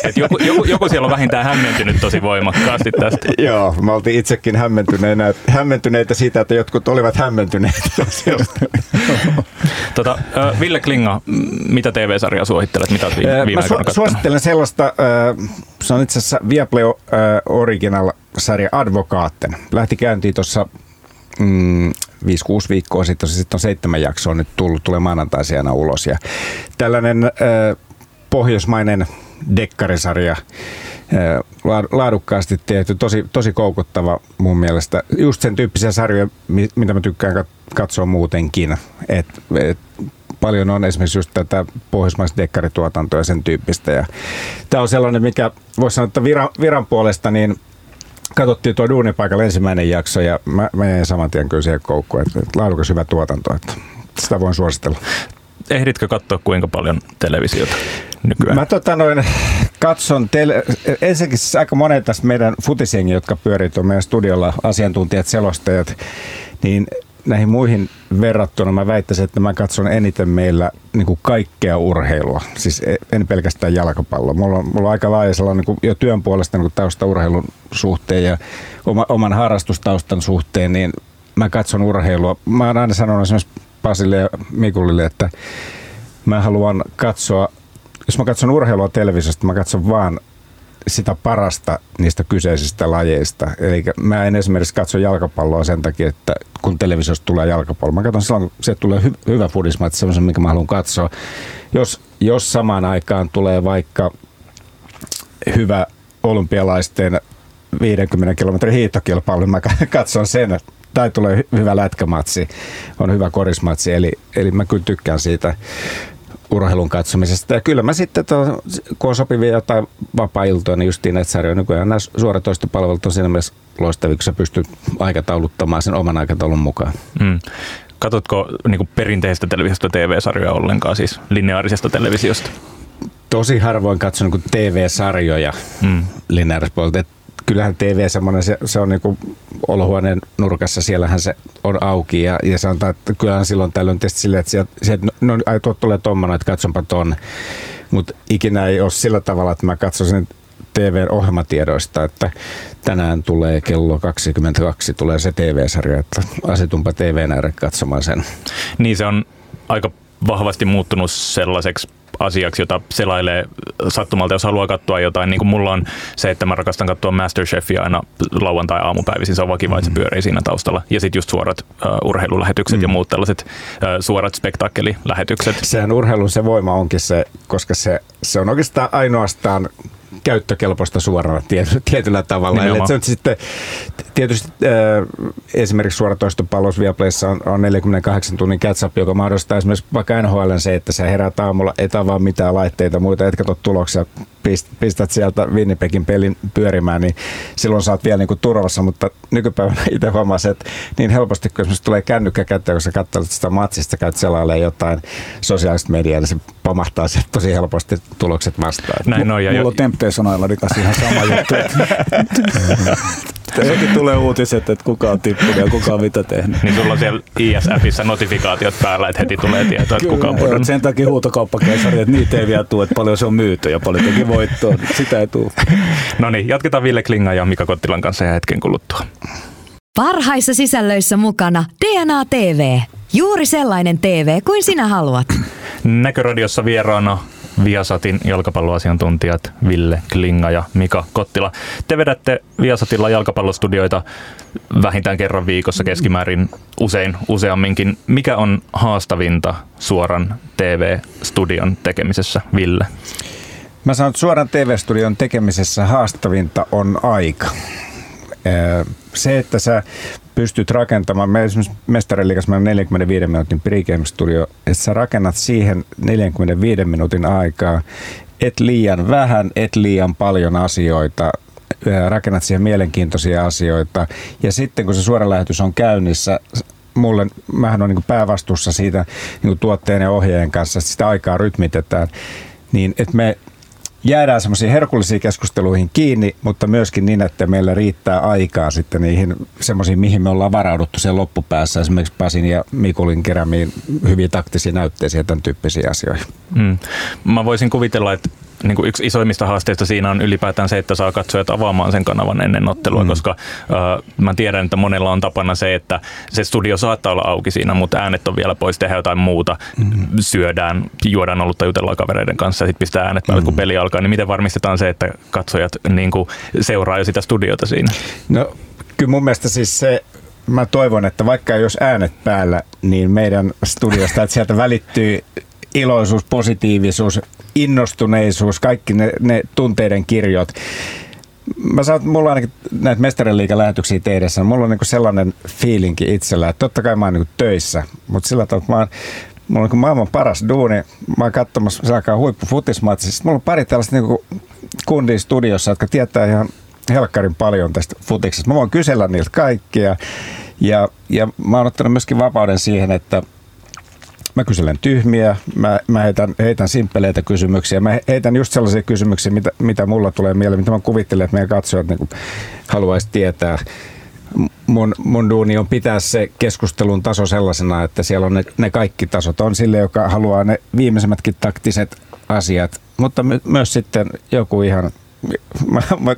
Et joku, joku, joku siellä on vähintään hämmentynyt tosi voimakkaasti tästä. Joo, me oltiin itsekin hämmentyneitä, hämmentyneitä siitä, että jotkut olivat hämmentyneitä. tota, Ville Klinga, mitä T V-sarjaa suosittelet? Mitä olet viime Mä su- suosittelen sellaista, se on itse asiassa Viaplay Original-sarja Advokaatten. Lähti käyntiin tuossa mm, viisi kuusi viikkoa sitten, sitten on seitsemän jaksoa nyt tullut, tulee maanantaisia aina ulos. Ja tällainen pohjoismainen dekkarisarja, laadukkaasti tehty, tosi, tosi koukuttava mun mielestä. Just sen tyyppisiä sarjoja, mitä mä tykkään katsoa muutenkin. Et, et, paljon on esimerkiksi just tätä pohjoismaista dekkarituotantoa ja sen tyyppistä. Ja tää on sellainen, mikä voisi sanoa, että viran, viran puolesta niin katsottiin tuo duunipaikalla ensimmäinen jakso ja mä, mä jäin saman tien kyllä siihen koukkuun. Et, et, laadukas hyvä tuotanto, että sitä voin suositella. Ehditkö katsoa kuinka paljon televisiota nykyään? Mä tota noin, katson tele- ensinnäkin siis aika monet tässä meidän futisjengi, jotka pyörii tuon meidän studiolla, asiantuntijat, selostajat, niin näihin muihin verrattuna mä väittäisin, että mä katson eniten meillä niin kuin kaikkea urheilua. Siis en pelkästään jalkapalloa. Mulla on, mulla on aika laaja sellainen niin jo työn puolesta niin tausta urheilun suhteen ja oma, oman harrastustaustan suhteen, niin mä katson urheilua. Mä oon aina sanonut esimerkiksi Pasille ja Mikulille, että mä haluan katsoa, jos mä katson urheilua televisiosta, mä katson vaan sitä parasta niistä kyseisistä lajeista. Eli mä en esimerkiksi katso jalkapalloa sen takia, että kun televisiosta tulee jalkapallo. Mä katson silloin, kun se tulee hy- hyvä fudismatsi, semmoisen, minkä mä haluan katsoa. Jos, jos samaan aikaan tulee vaikka hyvä olympialaisten viidenkymmenen kilometrin hiihtokilpailu, niin mä katson sen. Tai tulee hy- hyvä lätkämatsi, on hyvä korismatsi, eli, eli mä kyllä tykkään siitä urheilun katsomisesta. Ja kyllä mä sitten, to, kun on sopivia jotain vapaa-iltoja, niin justiin näitä sarjoja nykyään. Nämä suoratoistopalvelut on siinä mielessä loistavia, kun sä pystyt aikatauluttamaan sen oman aikataulun mukaan. Mm. Katsotko niin perinteistä televisiosta T V-sarjoja ollenkaan, siis lineaarisesta televisiosta? Tosi harvoin katson niin T V-sarjoja mm. lineaarisesta puolelta. Kyllähän T V semmoinen, se, se on niinku olohuoneen nurkassa, siellähän se on auki ja, ja sanotaan, että kyllähän silloin tällöin tietysti silleen, että sieltä, sieltä, no ai tuot tulee tommoinen, että katsonpa ton, mutta ikinä ei ole sillä tavalla, että mä katson sen T V:n ohjelmatiedoista, että tänään tulee kello kaksikymmentäkaksi, tulee se T V-sarja, että asetunpa T V:n ääreen katsomaan sen. Niin se on aika vahvasti muuttunut sellaiseksi asiaksi, jota selailee sattumalta, jos haluaa katsoa jotain. Niin kuin mulla on se, että mä rakastan katsoa MasterChefia aina lauantai-aamupäivisin. Se on vakivaa, että se pyörii siinä taustalla. Ja sitten just suorat uh, urheilulähetykset mm. ja muut tällaiset uh, suorat spektakkelilähetykset. Sehän urheilun se voima onkin se, koska se, se on oikeastaan ainoastaan käyttökelpoista suoraan tietyllä tavalla. Eli se on sitten, tietysti äh, esimerkiksi suoratoistopalvelussa Viaplayssa on, on neljänkymmenenkahdeksan tunnin catch-up, joka mahdollistaa esimerkiksi vaikka N H L:n se, että sä herät aamulla, et avaa mitään laitteita, muita, et kato tuloksia, pist, pistät sieltä Winnipegin pelin pyörimään, niin silloin sä oot vielä niin kuin turvassa, mutta nykypäivänä itse huomaa se, että niin helposti, kun esimerkiksi tulee kännykkä käteen, kun sä katselet sitä matsista, käyt selailemaan jotain sosiaalista mediaa, niin se pamahtaa sieltä tosi helposti tulokset vastaan. Näin on, ja mulla on tempteen sanoilla rikas ihan sama juttu. Tässäkin tulee uutiset, että kuka on tippunut ja kuka on mitä tehnyt. Niin sulla on siellä I S F:ssä notifikaatiot päällä, että heti tulee tietoa, että kuka on pudonnut. Sen takia huutokauppakeisari, että niitä ei vielä tule, että paljon se on myyty ja paljon teki voittoa. Sitä ei tule. No niin, jatketaan Ville Klingan ja Mika Kottilan kanssa hetken kuluttua. Parhaissa sisällöissä mukana D N A T V. Juuri sellainen T V kuin sinä haluat. Näköradiossa vieraana Viasatin jalkapalloasiantuntijat Ville Klinga ja Mika Kottila. Te vedätte Viasatilla jalkapallostudioita vähintään kerran viikossa, keskimäärin usein useamminkin. Mikä on haastavinta suoran T V-studion tekemisessä, Ville? Mä sanon, että suoran T V-studion tekemisessä haastavinta on aika. Se, että sä pystyt rakentamaan, me esimerkiksi Mestarien liigassa meillä on neljänkymmenenviiden minuutin pregame-studio, että sä rakennat siihen neljänkymmenenviiden minuutin aikaa, et liian vähän, et liian paljon asioita, rakennat siihen mielenkiintoisia asioita, ja sitten kun se suora lähetys on käynnissä, mulle, mähän on niin kuin päävastuussa siitä niin kuin tuotteen ja ohjeen kanssa, että sitä aikaa rytmitetään, niin että me jäädään semmoisiin herkullisiin keskusteluihin kiinni, mutta myöskin niin, että meillä riittää aikaa sitten niihin semmoisiin, mihin me ollaan varauduttu sen loppupäässä. Esimerkiksi Pasin ja Mikulin keräämiin hyviä taktisia näytteisiä ja tämän tyyppisiä asioita. Mm. Mä voisin kuvitella, että niin kuin yksi isoimmista haasteista siinä on ylipäätään se, että saa katsojat avaamaan sen kanavan ennen ottelua, mm. koska äh, mä tiedän, että monella on tapana se, että se studio saattaa olla auki siinä, mutta äänet on vielä pois, tehdä jotain muuta, mm. syödään, juodaan olutta, jutellaan kavereiden kanssa ja sitten pistää äänet päälle, mm. kun peli alkaa. Niin miten varmistetaan se, että katsojat niin kuin seuraa jo sitä studiota siinä? No kyllä mun mielestä siis se, mä toivon, että vaikka jos äänet päällä, niin meidän studiosta, että sieltä välittyy iloisuus, positiivisuus, innostuneisuus, kaikki ne, ne tunteiden kirjot. Mä sanon, mulla on ainakin näitä Mestarien liigan lähetyksiä tehdessä, mulla on niinku sellainen fiilinki itsellä, että totta kai mä oon niinku töissä, mutta sillä tavalla, että mä oon, mulla on niinku maailman paras duuni, mä oon katsomassa, se alkaa huippufutismatsi, sitten mulla on pari tällaista niinku kundin studiossa, jotka tietää ihan helkkarin paljon tästä futiksesta. Mä voin kysellä niiltä kaikkia ja, ja mä oon ottanut myöskin vapauden siihen, että mä kyselen tyhmiä, mä, mä heitän, heitän simppeleitä kysymyksiä, mä heitän just sellaisia kysymyksiä, mitä, mitä mulla tulee mieleen, mitä mä kuvittelen, että meidän katsojat niin haluaisi tietää. Mun, mun duuni on pitää se keskustelun taso sellaisena, että siellä on ne, ne kaikki tasot. On sille, joka haluaa ne viimeisemmätkin taktiset asiat, mutta my, myös sitten joku ihan Mä, mä,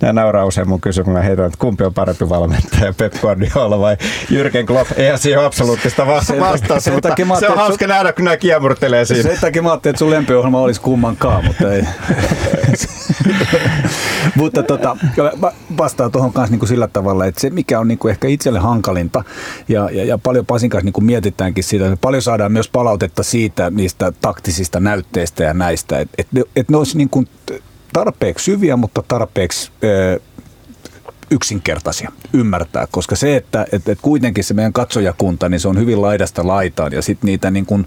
nämä nauraa usein mun kysymyksiä. Mä heitän, että kumpi on parempi valmentaja, Pep Guardiola vai Jürgen Klopp? Eihän siihen ole absoluuttista vastausta, mutta mä se on hauska nähdä, kun nämä kiemurtelee siinä. Sen takia mä ajattelin, että sun lempiohjelma olisi kummankaan, mutta ei. Mutta tota, vastaan tuohon kanssa niin kuin sillä tavalla, että se mikä on niin kuin ehkä itselle hankalinta ja, ja, ja paljon Pasin kanssa niin kuin mietitäänkin siitä, että paljon saadaan myös palautetta siitä niistä taktisista näytteistä ja näistä, että et, et ne olisi niin kuin tarpeeksi syviä, mutta tarpeeksi ö, yksinkertaisia ymmärtää, koska se, että et, et kuitenkin se meidän katsojakunta, niin se on hyvin laidasta laitaan ja sitten niitä niin kun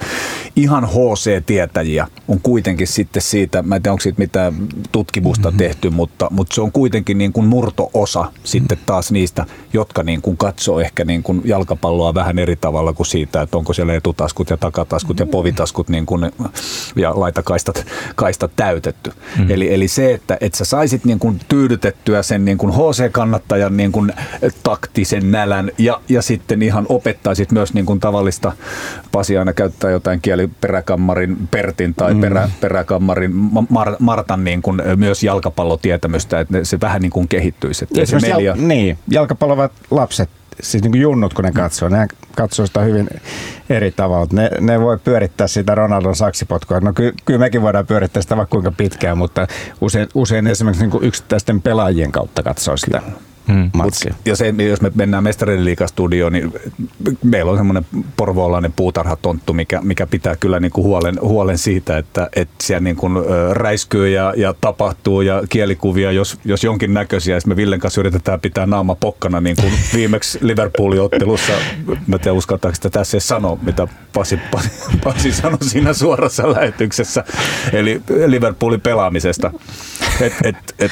ihan H C-tietäjiä on kuitenkin sitten siitä, mä en tiedä onko siitä mitään tutkimusta mm-hmm. tehty, mutta, mutta se on kuitenkin niin kun murto-osa mm-hmm. sitten taas niistä, jotka niin kun katsoo ehkä niin kun jalkapalloa vähän eri tavalla kuin siitä, että onko siellä etutaskut ja takataskut mm-hmm. ja povitaskut niin kun, ja laitakaistat kaistat täytetty. Mm-hmm. Eli, eli se, että et sä saisit niin kun tyydytettyä sen niin kun H C-kannattajan niin kuin taktisen nälän ja, ja sitten ihan opettaisit myös niin kuin tavallista, Pasi aina käyttää jotain kieli peräkammarin Pertin tai mm. perä, peräkammarin Mar, Martan niin kuin myös jalkapallotietämystä, että se vähän niin kuin kehittyisi. Että se media... jal- niin, jalkapallovat lapset, siis niin kuin junnut kun ne katsoo, ne katsoo sitä hyvin eri tavalla. Ne, ne voi pyörittää sitä Ronaldon saksipotkua. No ky, kyllä mekin voidaan pyörittää sitä vaikka kuinka pitkään, mutta usein, usein esimerkiksi niin kuin yksittäisten pelaajien kautta katsoo sitä. Hmm. Ja se, jos me mennään Mestarien liiga-studioon, niin meillä on semmoinen porvoolainen puutarhatonttu, mikä, mikä pitää kyllä niin kuin huolen, huolen siitä, että, että siellä niin kuin räiskyy ja, ja tapahtuu ja kielikuvia, jos, jos jonkin näköisiä. Ja me Villen kanssa yritetään pitää naama pokkana, niin kuin viimeksi Liverpoolin ottelussa. Mä en tiedä, uskaltaako sitä tässä sanoa, mitä Pasi, Pasi, Pasi sanoi siinä suorassa lähetyksessä, eli Liverpoolin pelaamisesta. Et, et, et,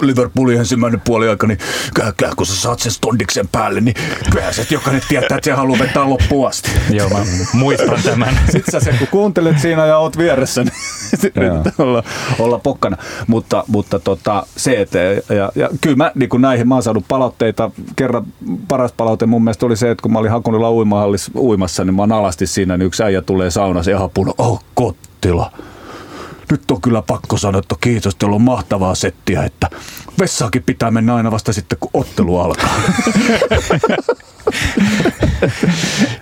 Liverpoolin ensimmäinen puoliaika, niin kyllä, kun sä saat sen stondiksen päälle, niin kyllähän se, jokainen tietää, että se haluaa vetää loppuun asti. Joo, mä muistan tämän. Sitten sä sen, kun kuuntelet siinä ja oot vieressä, niin olla, olla pokkana. Mutta, mutta tota, se, että ja, ja, kyllä mä, niin kuin näihin mä oon saanut palautteita. Kerran paras palaute mun mielestä oli se, että kun mä olin Hakunilla uimahallissa uimassa, niin mä oon alasti siinä, niin yksi äijä tulee saunassa ja hapuun, oh Kottila. Nyt on kyllä pakko sanoa, että kiitos, teillä on mahtavaa settiä, että vessaakin pitää mennä aina vasta sitten, kun ottelu alkaa.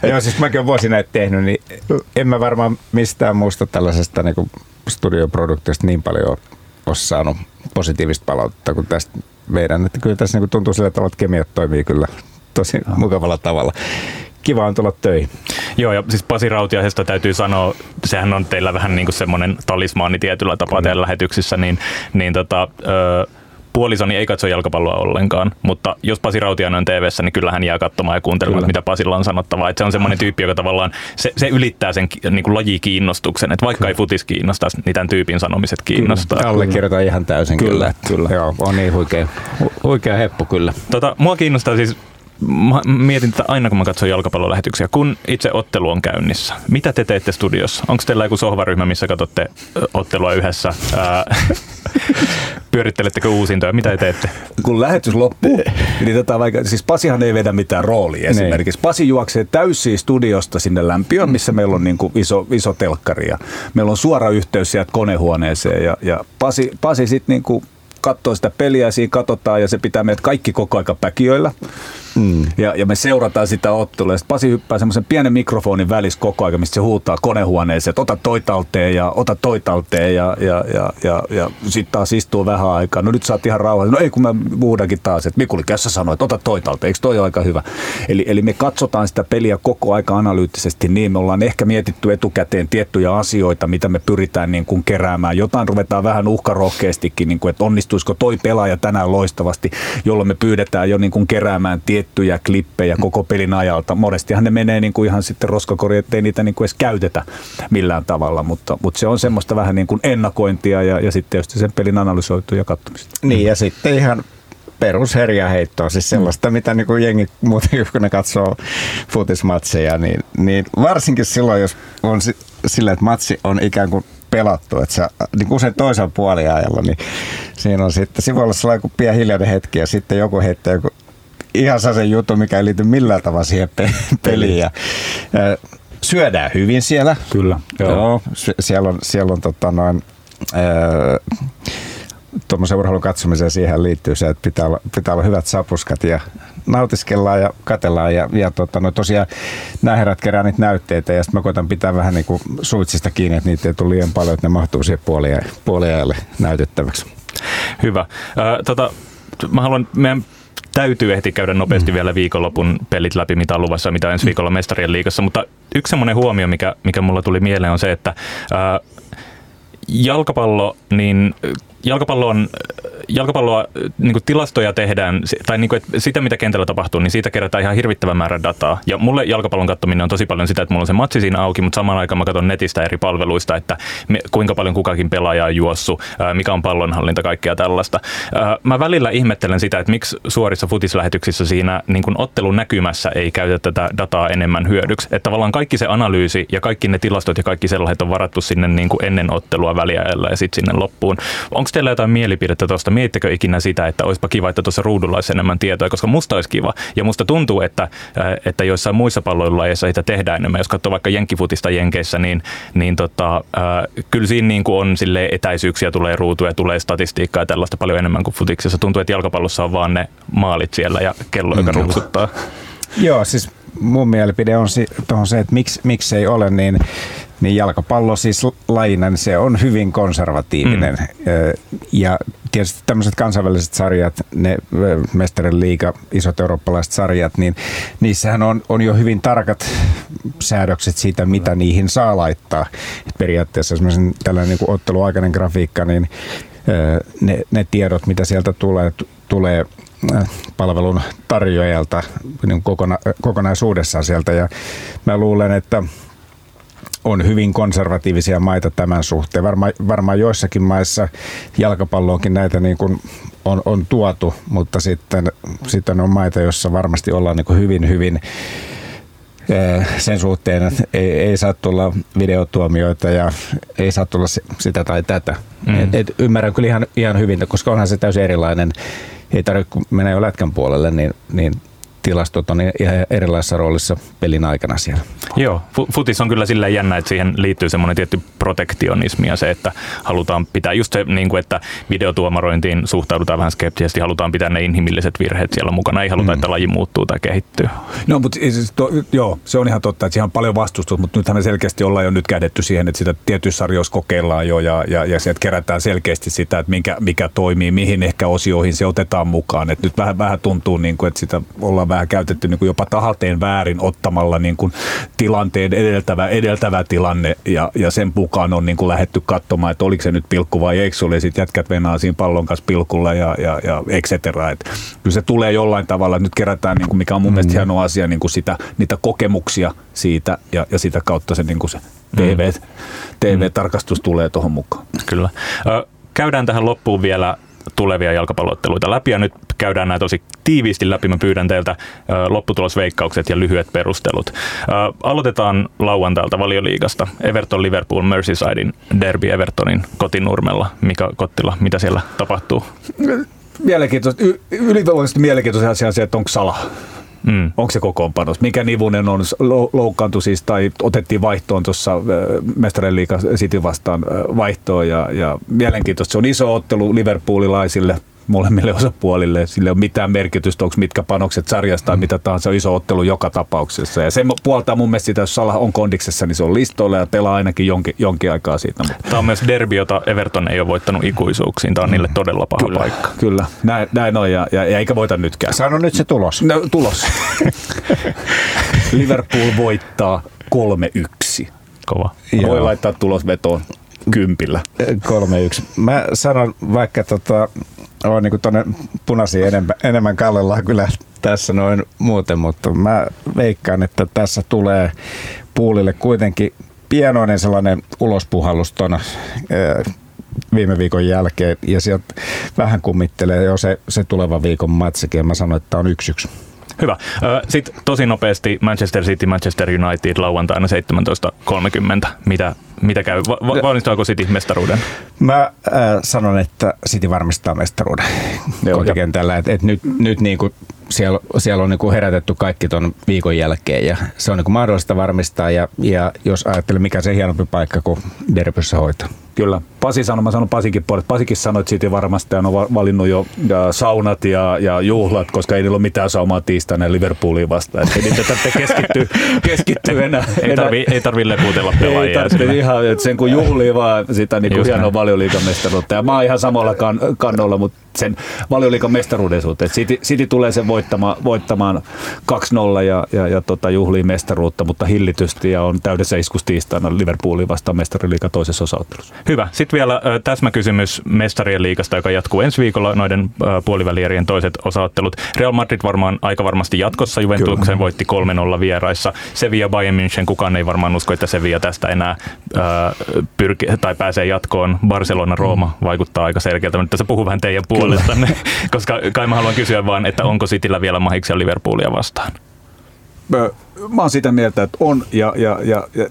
Joo, siis mäkin olen vuosi näitä tehnyt, niin en mä varmaan mistään muusta tällaisesta niin studioproduktiosta niin paljon ole saanut positiivista palautetta kuin tästä meidän. Että kyllä tässä niin tuntuu sillä tavalla, että kemiat toimii kyllä tosi mukavalla tavalla. Kiva on tulla töihin. Joo, ja siis Pasi Rautiaisesta täytyy sanoa, sehän on teillä vähän niin kuin semmoinen talismaani tietyllä tapaa mm. teidän lähetyksissä, niin, niin tota, ö, puolisoni ei katso jalkapalloa ollenkaan, mutta jos Pasi Rautiainen on T V:ssä, niin kyllä hän jää katsomaan ja kuuntelemaan, mitä Pasilla on sanottavaa. Et se on semmoinen tyyppi, joka tavallaan se, se ylittää sen niin kuin lajikiinnostuksen, että vaikka kyllä. ei futis kiinnostaa, niin tämän tyypin sanomiset kiinnostaa. Allekirjoitan ihan täysin kyllä. kyllä. kyllä. Joo, on niin huikea, hu- huikea heppu kyllä. Tota, mua kiinnostaa siis... Mä mietin tätä aina, kun mä katson jalkapallolähetyksiä, kun itse ottelu on käynnissä. Mitä te teette studiossa? Onko teillä joku sohvaryhmä, missä katsotte ottelua yhdessä? Ää, pyörittelettekö uusintoja? Mitä te teette? Kun lähetys loppuu, niin tätä vaikka, siis Pasihan ei vedä mitään roolia esimerkiksi. Nein. Pasi juoksee täysin studiosta sinne lämpiöön, missä meillä on niin kuin iso, iso telkkari. Ja meillä on suora yhteys sieltä konehuoneeseen ja, ja Pasi, Pasi sitten niin kuin... katsoo sitä peliä ja siinä katsotaan ja se pitää meidät kaikki koko aika päkiöillä. Mm. Ja, ja me seurataan sitä ottelua. Ja sitten Pasi hyppää semmoisen pienen mikrofonin välissä koko aika, mistä se huutaa konehuoneeseen, että ota toi talteen ja ota toi talteen ja, ja, ja, ja, ja sitten taas istuu vähän aikaa. No nyt sä oot ihan rauhassa. No ei kun mä puhudankin taas, että Mikuli kässä sanoi, että ota toi talteen, eikö toi ole aika hyvä? Eli, eli me katsotaan sitä peliä koko aika analyyttisesti niin. Me ollaan ehkä mietitty etukäteen tiettyjä asioita, mitä me pyritään niin kuin keräämään. Jotain ruvetaan vähän uhkarohkeastikin, niin kuin, että onnistuu tuisko toi pelaaja tänään loistavasti, jolloin me pyydetään jo niin kuin keräämään tiettyjä klippejä koko pelin ajalta. Monestihan ne menee niin kuin ihan sitten roskakoriin, ettei niitä niin kuin edes käytetä millään tavalla, mutta, mutta se on semmoista vähän niin kuin ennakointia ja, ja sitten tietysti sen pelin analysoitu ja katsomista. Niin ja sitten ihan perusherjaheittoa, siis sellaista, mm. mitä niin kuin jengi muuten, kun ne katsoo futismatseja, niin, niin varsinkin silloin, jos on sillä, että matsi on ikään kuin pelattu, että sä, niin usein toisella puoliajalla, niin siinä on sitten, siinä voi olla sellainen kuin pieni hiljainen hetki ja sitten joku heittää joku ihan sellaisen jutun, mikä ei liity millään tavalla siihen pe- peliin. Ja, ja syödään hyvin siellä. Kyllä. Joo. Joo. Sie- siellä on, siellä on tota noin, öö, tuommoisen urheilun katsomiseen siihen liittyy se, että pitää olla, pitää olla hyvät sapuskat ja nautiskellaan ja katsellaan. Ja, ja tota, no tosiaan nämä herrat kerää niitä näytteitä ja sitten mä koitan pitää vähän niin kuin suitsista kiinni, että niitä ei tule liian paljon, että ne mahtuu siihen puoliajalle näytettäväksi. Hyvä. Ö, tota, mä haluan... Meidän täytyy ehti käydä nopeasti vielä viikonlopun pelit läpi, mitä on luvassa, mitä ensi viikolla Mestarien liigassa. Mutta yksi semmoinen huomio, mikä, mikä mulla tuli mieleen, on se, että ää, jalkapallo, niin, jalkapallo on, jalkapalloa niin kuin tilastoja tehdään, tai niin kuin, että sitä mitä kentällä tapahtuu, niin siitä kerätään ihan hirvittävän määrä dataa. Ja mulle jalkapallon katsominen on tosi paljon sitä, että mulla on se matsi siinä auki, mutta samaan aikaan mä katson netistä eri palveluista, että me, kuinka paljon kukakin pelaaja on juossut, ää, mikä on pallonhallinta, kaikkea tällaista. Ää, mä välillä ihmettelen sitä, että miksi suorissa futislähetyksissä siinä niin kuin ottelun näkymässä ei käytetä tätä dataa enemmän hyödyksi. Että tavallaan kaikki se analyysi ja kaikki ne tilastot ja kaikki sellaiset on varattu sinne niin kuin ennen ottelua väliajalla ja sitten sinne loppuun. Onko teillä jotain mielipidettä tuosta? Miettikö ikinä sitä, että olisipa kiva, että tuossa ruudulla olisi enemmän tietoa, koska musta olisi kiva. Ja musta tuntuu, että, että joissain muissa palloilulajeissa sitä tehdään enemmän. Jos katsoo vaikka jenkkifutista Jenkeissä, niin, niin tota, äh, kyllä siinä niin kuin on silleen etäisyyksiä, tulee ruutuja, tulee statistiikkaa ja tällaista paljon enemmän kuin futiksessa. Tuntuu, että jalkapallossa on vaan ne maalit siellä ja kello, joka mm. ruksuttaa. Joo, siis mun mielipide on si- tohon se, että miksi, miksi ei ole niin... Niin jalkapallo siis lajina, niin se on hyvin konservatiivinen. Mm. Ja tietysti tämmöiset kansainväliset sarjat, ne Mestarien liiga, isot eurooppalaiset sarjat, niin niissähän on, on jo hyvin tarkat säädökset siitä, mitä niihin saa laittaa. Et periaatteessa esimerkiksi tällainen niin kuin otteluaikainen grafiikka, niin ne, ne tiedot, mitä sieltä tulee, tulee palvelun tarjoajalta niin kokona, kokonaisuudessaan sieltä. Ja mä luulen, että on hyvin konservatiivisia maita tämän suhteen. Varma, varmaan joissakin maissa jalkapalloonkin näitä niin kuin on, on tuotu, mutta sitten, sitten on maita, joissa varmasti ollaan niin kuin hyvin, hyvin sen suhteen, että ei, ei saa tulla videotuomioita ja ei saa tulla sitä tai tätä. Mm. Et, et ymmärrän kyllä ihan, ihan hyvin, koska onhan se täysin erilainen. Ei tarvitse, kun menee jo lätkän puolelle, niin... niin tilastot on ihan erilaisessa roolissa pelin aikana siellä. Joo, futis on kyllä sillä jännä, että siihen liittyy semmoinen tietty protektionismi ja se, että halutaan pitää just se, niin kuin, että videotuomarointiin suhtaudutaan vähän skeptisesti, halutaan pitää ne inhimilliset virheet siellä mukana, ei haluta, mm. että laji muuttuu tai kehittyy. No, mutta siis to, joo, se on ihan totta, että siihen on paljon vastustusta, mutta nythän me selkeästi ollaan jo nyt kädetty siihen, että sitä tietyissä sarjoissa kokeillaan jo ja, ja, ja sieltä kerätään selkeästi sitä, että minkä, mikä toimii, mihin ehkä osioihin se otetaan mukaan. Et nyt vähän, vähän tuntuu, niin kuin, että sitä ollaan vähän käytetty niin kuin jopa tahalteen väärin ottamalla niin kuin tilanteen edeltävä, edeltävä tilanne ja, ja sen mukaan on niin kuin lähdetty katsomaan, että oliko se nyt pilkku vai eikö sulle, ja sitten jätkät venaa siinä pallon kanssa pilkulla ja, ja, ja et cetera. Et kyllä se tulee jollain tavalla, nyt kerätään, niin kuin, mikä on mun mm. mielestä hieno asia, niin kuin sitä, niitä kokemuksia siitä ja, ja sitä kautta se, niin kuin se T V, mm. T V-tarkastus mm. tulee tuohon mukaan. Kyllä. Ö, käydään tähän loppuun vielä tulevia jalkapallootteluita läpi ja nyt käydään nämä tosi tiiviisti läpi. Mä pyydän teiltä lopputulosveikkaukset ja lyhyet perustelut. Aloitetaan lauantailta Valioliigasta. Everton Liverpool Merseysidein derbi Evertonin kotinurmella. Mika Kottila, mitä siellä tapahtuu? Mielenkiintoista. Y- Ylivoimaisesti mielenkiintoista asia on se, että onko Sala. Mm. Onko se kokoonpanos? Mikä Nivunen on loukkaantu siis, tai otettiin vaihtoon tuossa Mestarien liigan City vastaan vaihtoon ja, ja mielenkiintoista. Se on iso ottelu liverpoolilaisille, molemmille osapuolille. Sillä ei ole mitään merkitystä, onko mitkä panokset sarjasta tai mm. mitä tahansa. Se on iso ottelu joka tapauksessa. Ja sen puoltaa mun mielestä sitä, jos Salah on kondiksessa, niin se on listoilla ja pelaa ainakin jonkin, jonkin aikaa siitä. Tämä on myös derbi, jota Everton ei ole voittanut ikuisuuksiin. Tämä on niille todella paha kyllä, paikka. Kyllä, näin, näin on ja, ja, ja eikä voita nytkään. Sano nyt se tulos. No, tulos. Liverpool voittaa kolme yksi. Kova. Joo. Voi laittaa tulosvetoon kympillä. kolme yksi. Mä sanon vaikka tota... Olen niin tuonne punaisiin enemmän, enemmän kallellaan kyllä tässä noin muuten, mutta mä veikkaan, että tässä tulee puulille kuitenkin pienoinen sellainen ulospuhallus tuon viime viikon jälkeen ja sieltä vähän kummittelee jo se, se tuleva viikon matsikin ja mä sanon, että on yksi yksi. Hyvä. Sitten tosi nopeasti Manchester City, Manchester United lauantaina seitsemäntoista kolmekymmentä. Mitä, mitä käy? Va- valmistaako City mestaruuden? Mä äh, sanon, että City varmistaa mestaruuden kotikentällä. Et, et nyt, nyt niin kuin siellä, siellä on niin kuin herätetty kaikki tuon viikon jälkeen ja se on niin kuin mahdollista varmistaa ja, ja jos ajattelee, mikä se hienompi paikka kuin derbyssä hoito. Kyllä. Pasi sanoi, mä sanon Pasikin puolesta. Pasikin sanoi, että siitä varmasti on valinnut jo saunat ja, ja juhlat, koska ei niillä ole mitään saumaa tiistaina Liverpooliin vastaan. Ei niitä tarvitse keskittyä, keskittyä enää. Ei tarvitse tarvi lepuutella pelaajia. Ei tarvitse ihan, että sen kun juhlii vaan sitä niin kuin hienoa Valioliigan mestaruutta. Ja mä oon ihan samalla kann, kannolla, mutta sen Valioliigan mestaruuden suhteen. City, City tulee sen voittama, voittamaan kaksi nolla ja, ja, ja tota, juhlii mestaruutta, mutta hillitysti ja on täydessä iskussa tiistaina Liverpooliin vastaan Mestariliigan toisessa osaottelussa. Hyvä. Sitten vielä täsmäkysymys Mestarien liigasta, joka jatkuu ensi viikolla, noiden puolivälierien toiset osaottelut. Real Madrid varmaan aika varmasti jatkossa, Juventuksen Kyllä. voitti kolme nolla vieraissa. Sevilla, Bayern München, kukaan ei varmaan usko, että Sevilla tästä enää ää, pyrki- tai pääsee jatkoon. Barcelona, Rooma vaikuttaa aika selkeältä. Nyt tässä puhun vähän teidän puolestanne, Kyllä. koska kai mä haluan kysyä vaan, että onko Cityllä vielä mahiksia Liverpoolia vastaan? Mä oon sitä mieltä, että on ja... ja, ja, ja.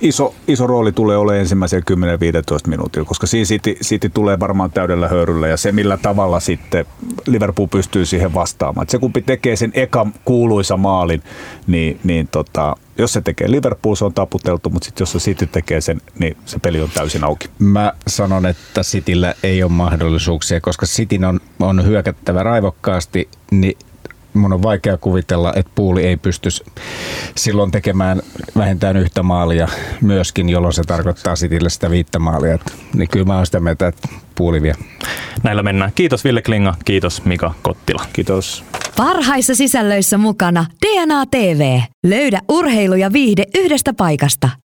Iso, iso rooli tulee olemaan ensimmäisellä kymmenen viisitoista minuutilla, koska siinä City, City tulee varmaan täydellä höyryllä ja se millä tavalla sitten Liverpool pystyy siihen vastaamaan. Et se kumpi tekee sen ekan kuuluisa maalin, niin, niin tota, jos se tekee Liverpool, se on taputeltu, mutta sit jos se City tekee sen, niin se peli on täysin auki. Mä sanon, että Cityllä ei ole mahdollisuuksia, koska Cityn on, on hyökättävä raivokkaasti, niin mun on vaikea kuvitella, että Pooli ei pystyisi silloin tekemään vähintään yhtä maalia myöskin, jolloin se tarkoittaa Citylle sitä viittä maalia. Niin kyllä mä oon sitä mieltä, että Pooli vie. Näillä mennään. Kiitos Ville Klinga, kiitos Mika Kottila. Kiitos. Parhaissa sisällöissä mukana D N A T V. Löydä urheilu ja viihde yhdestä paikasta.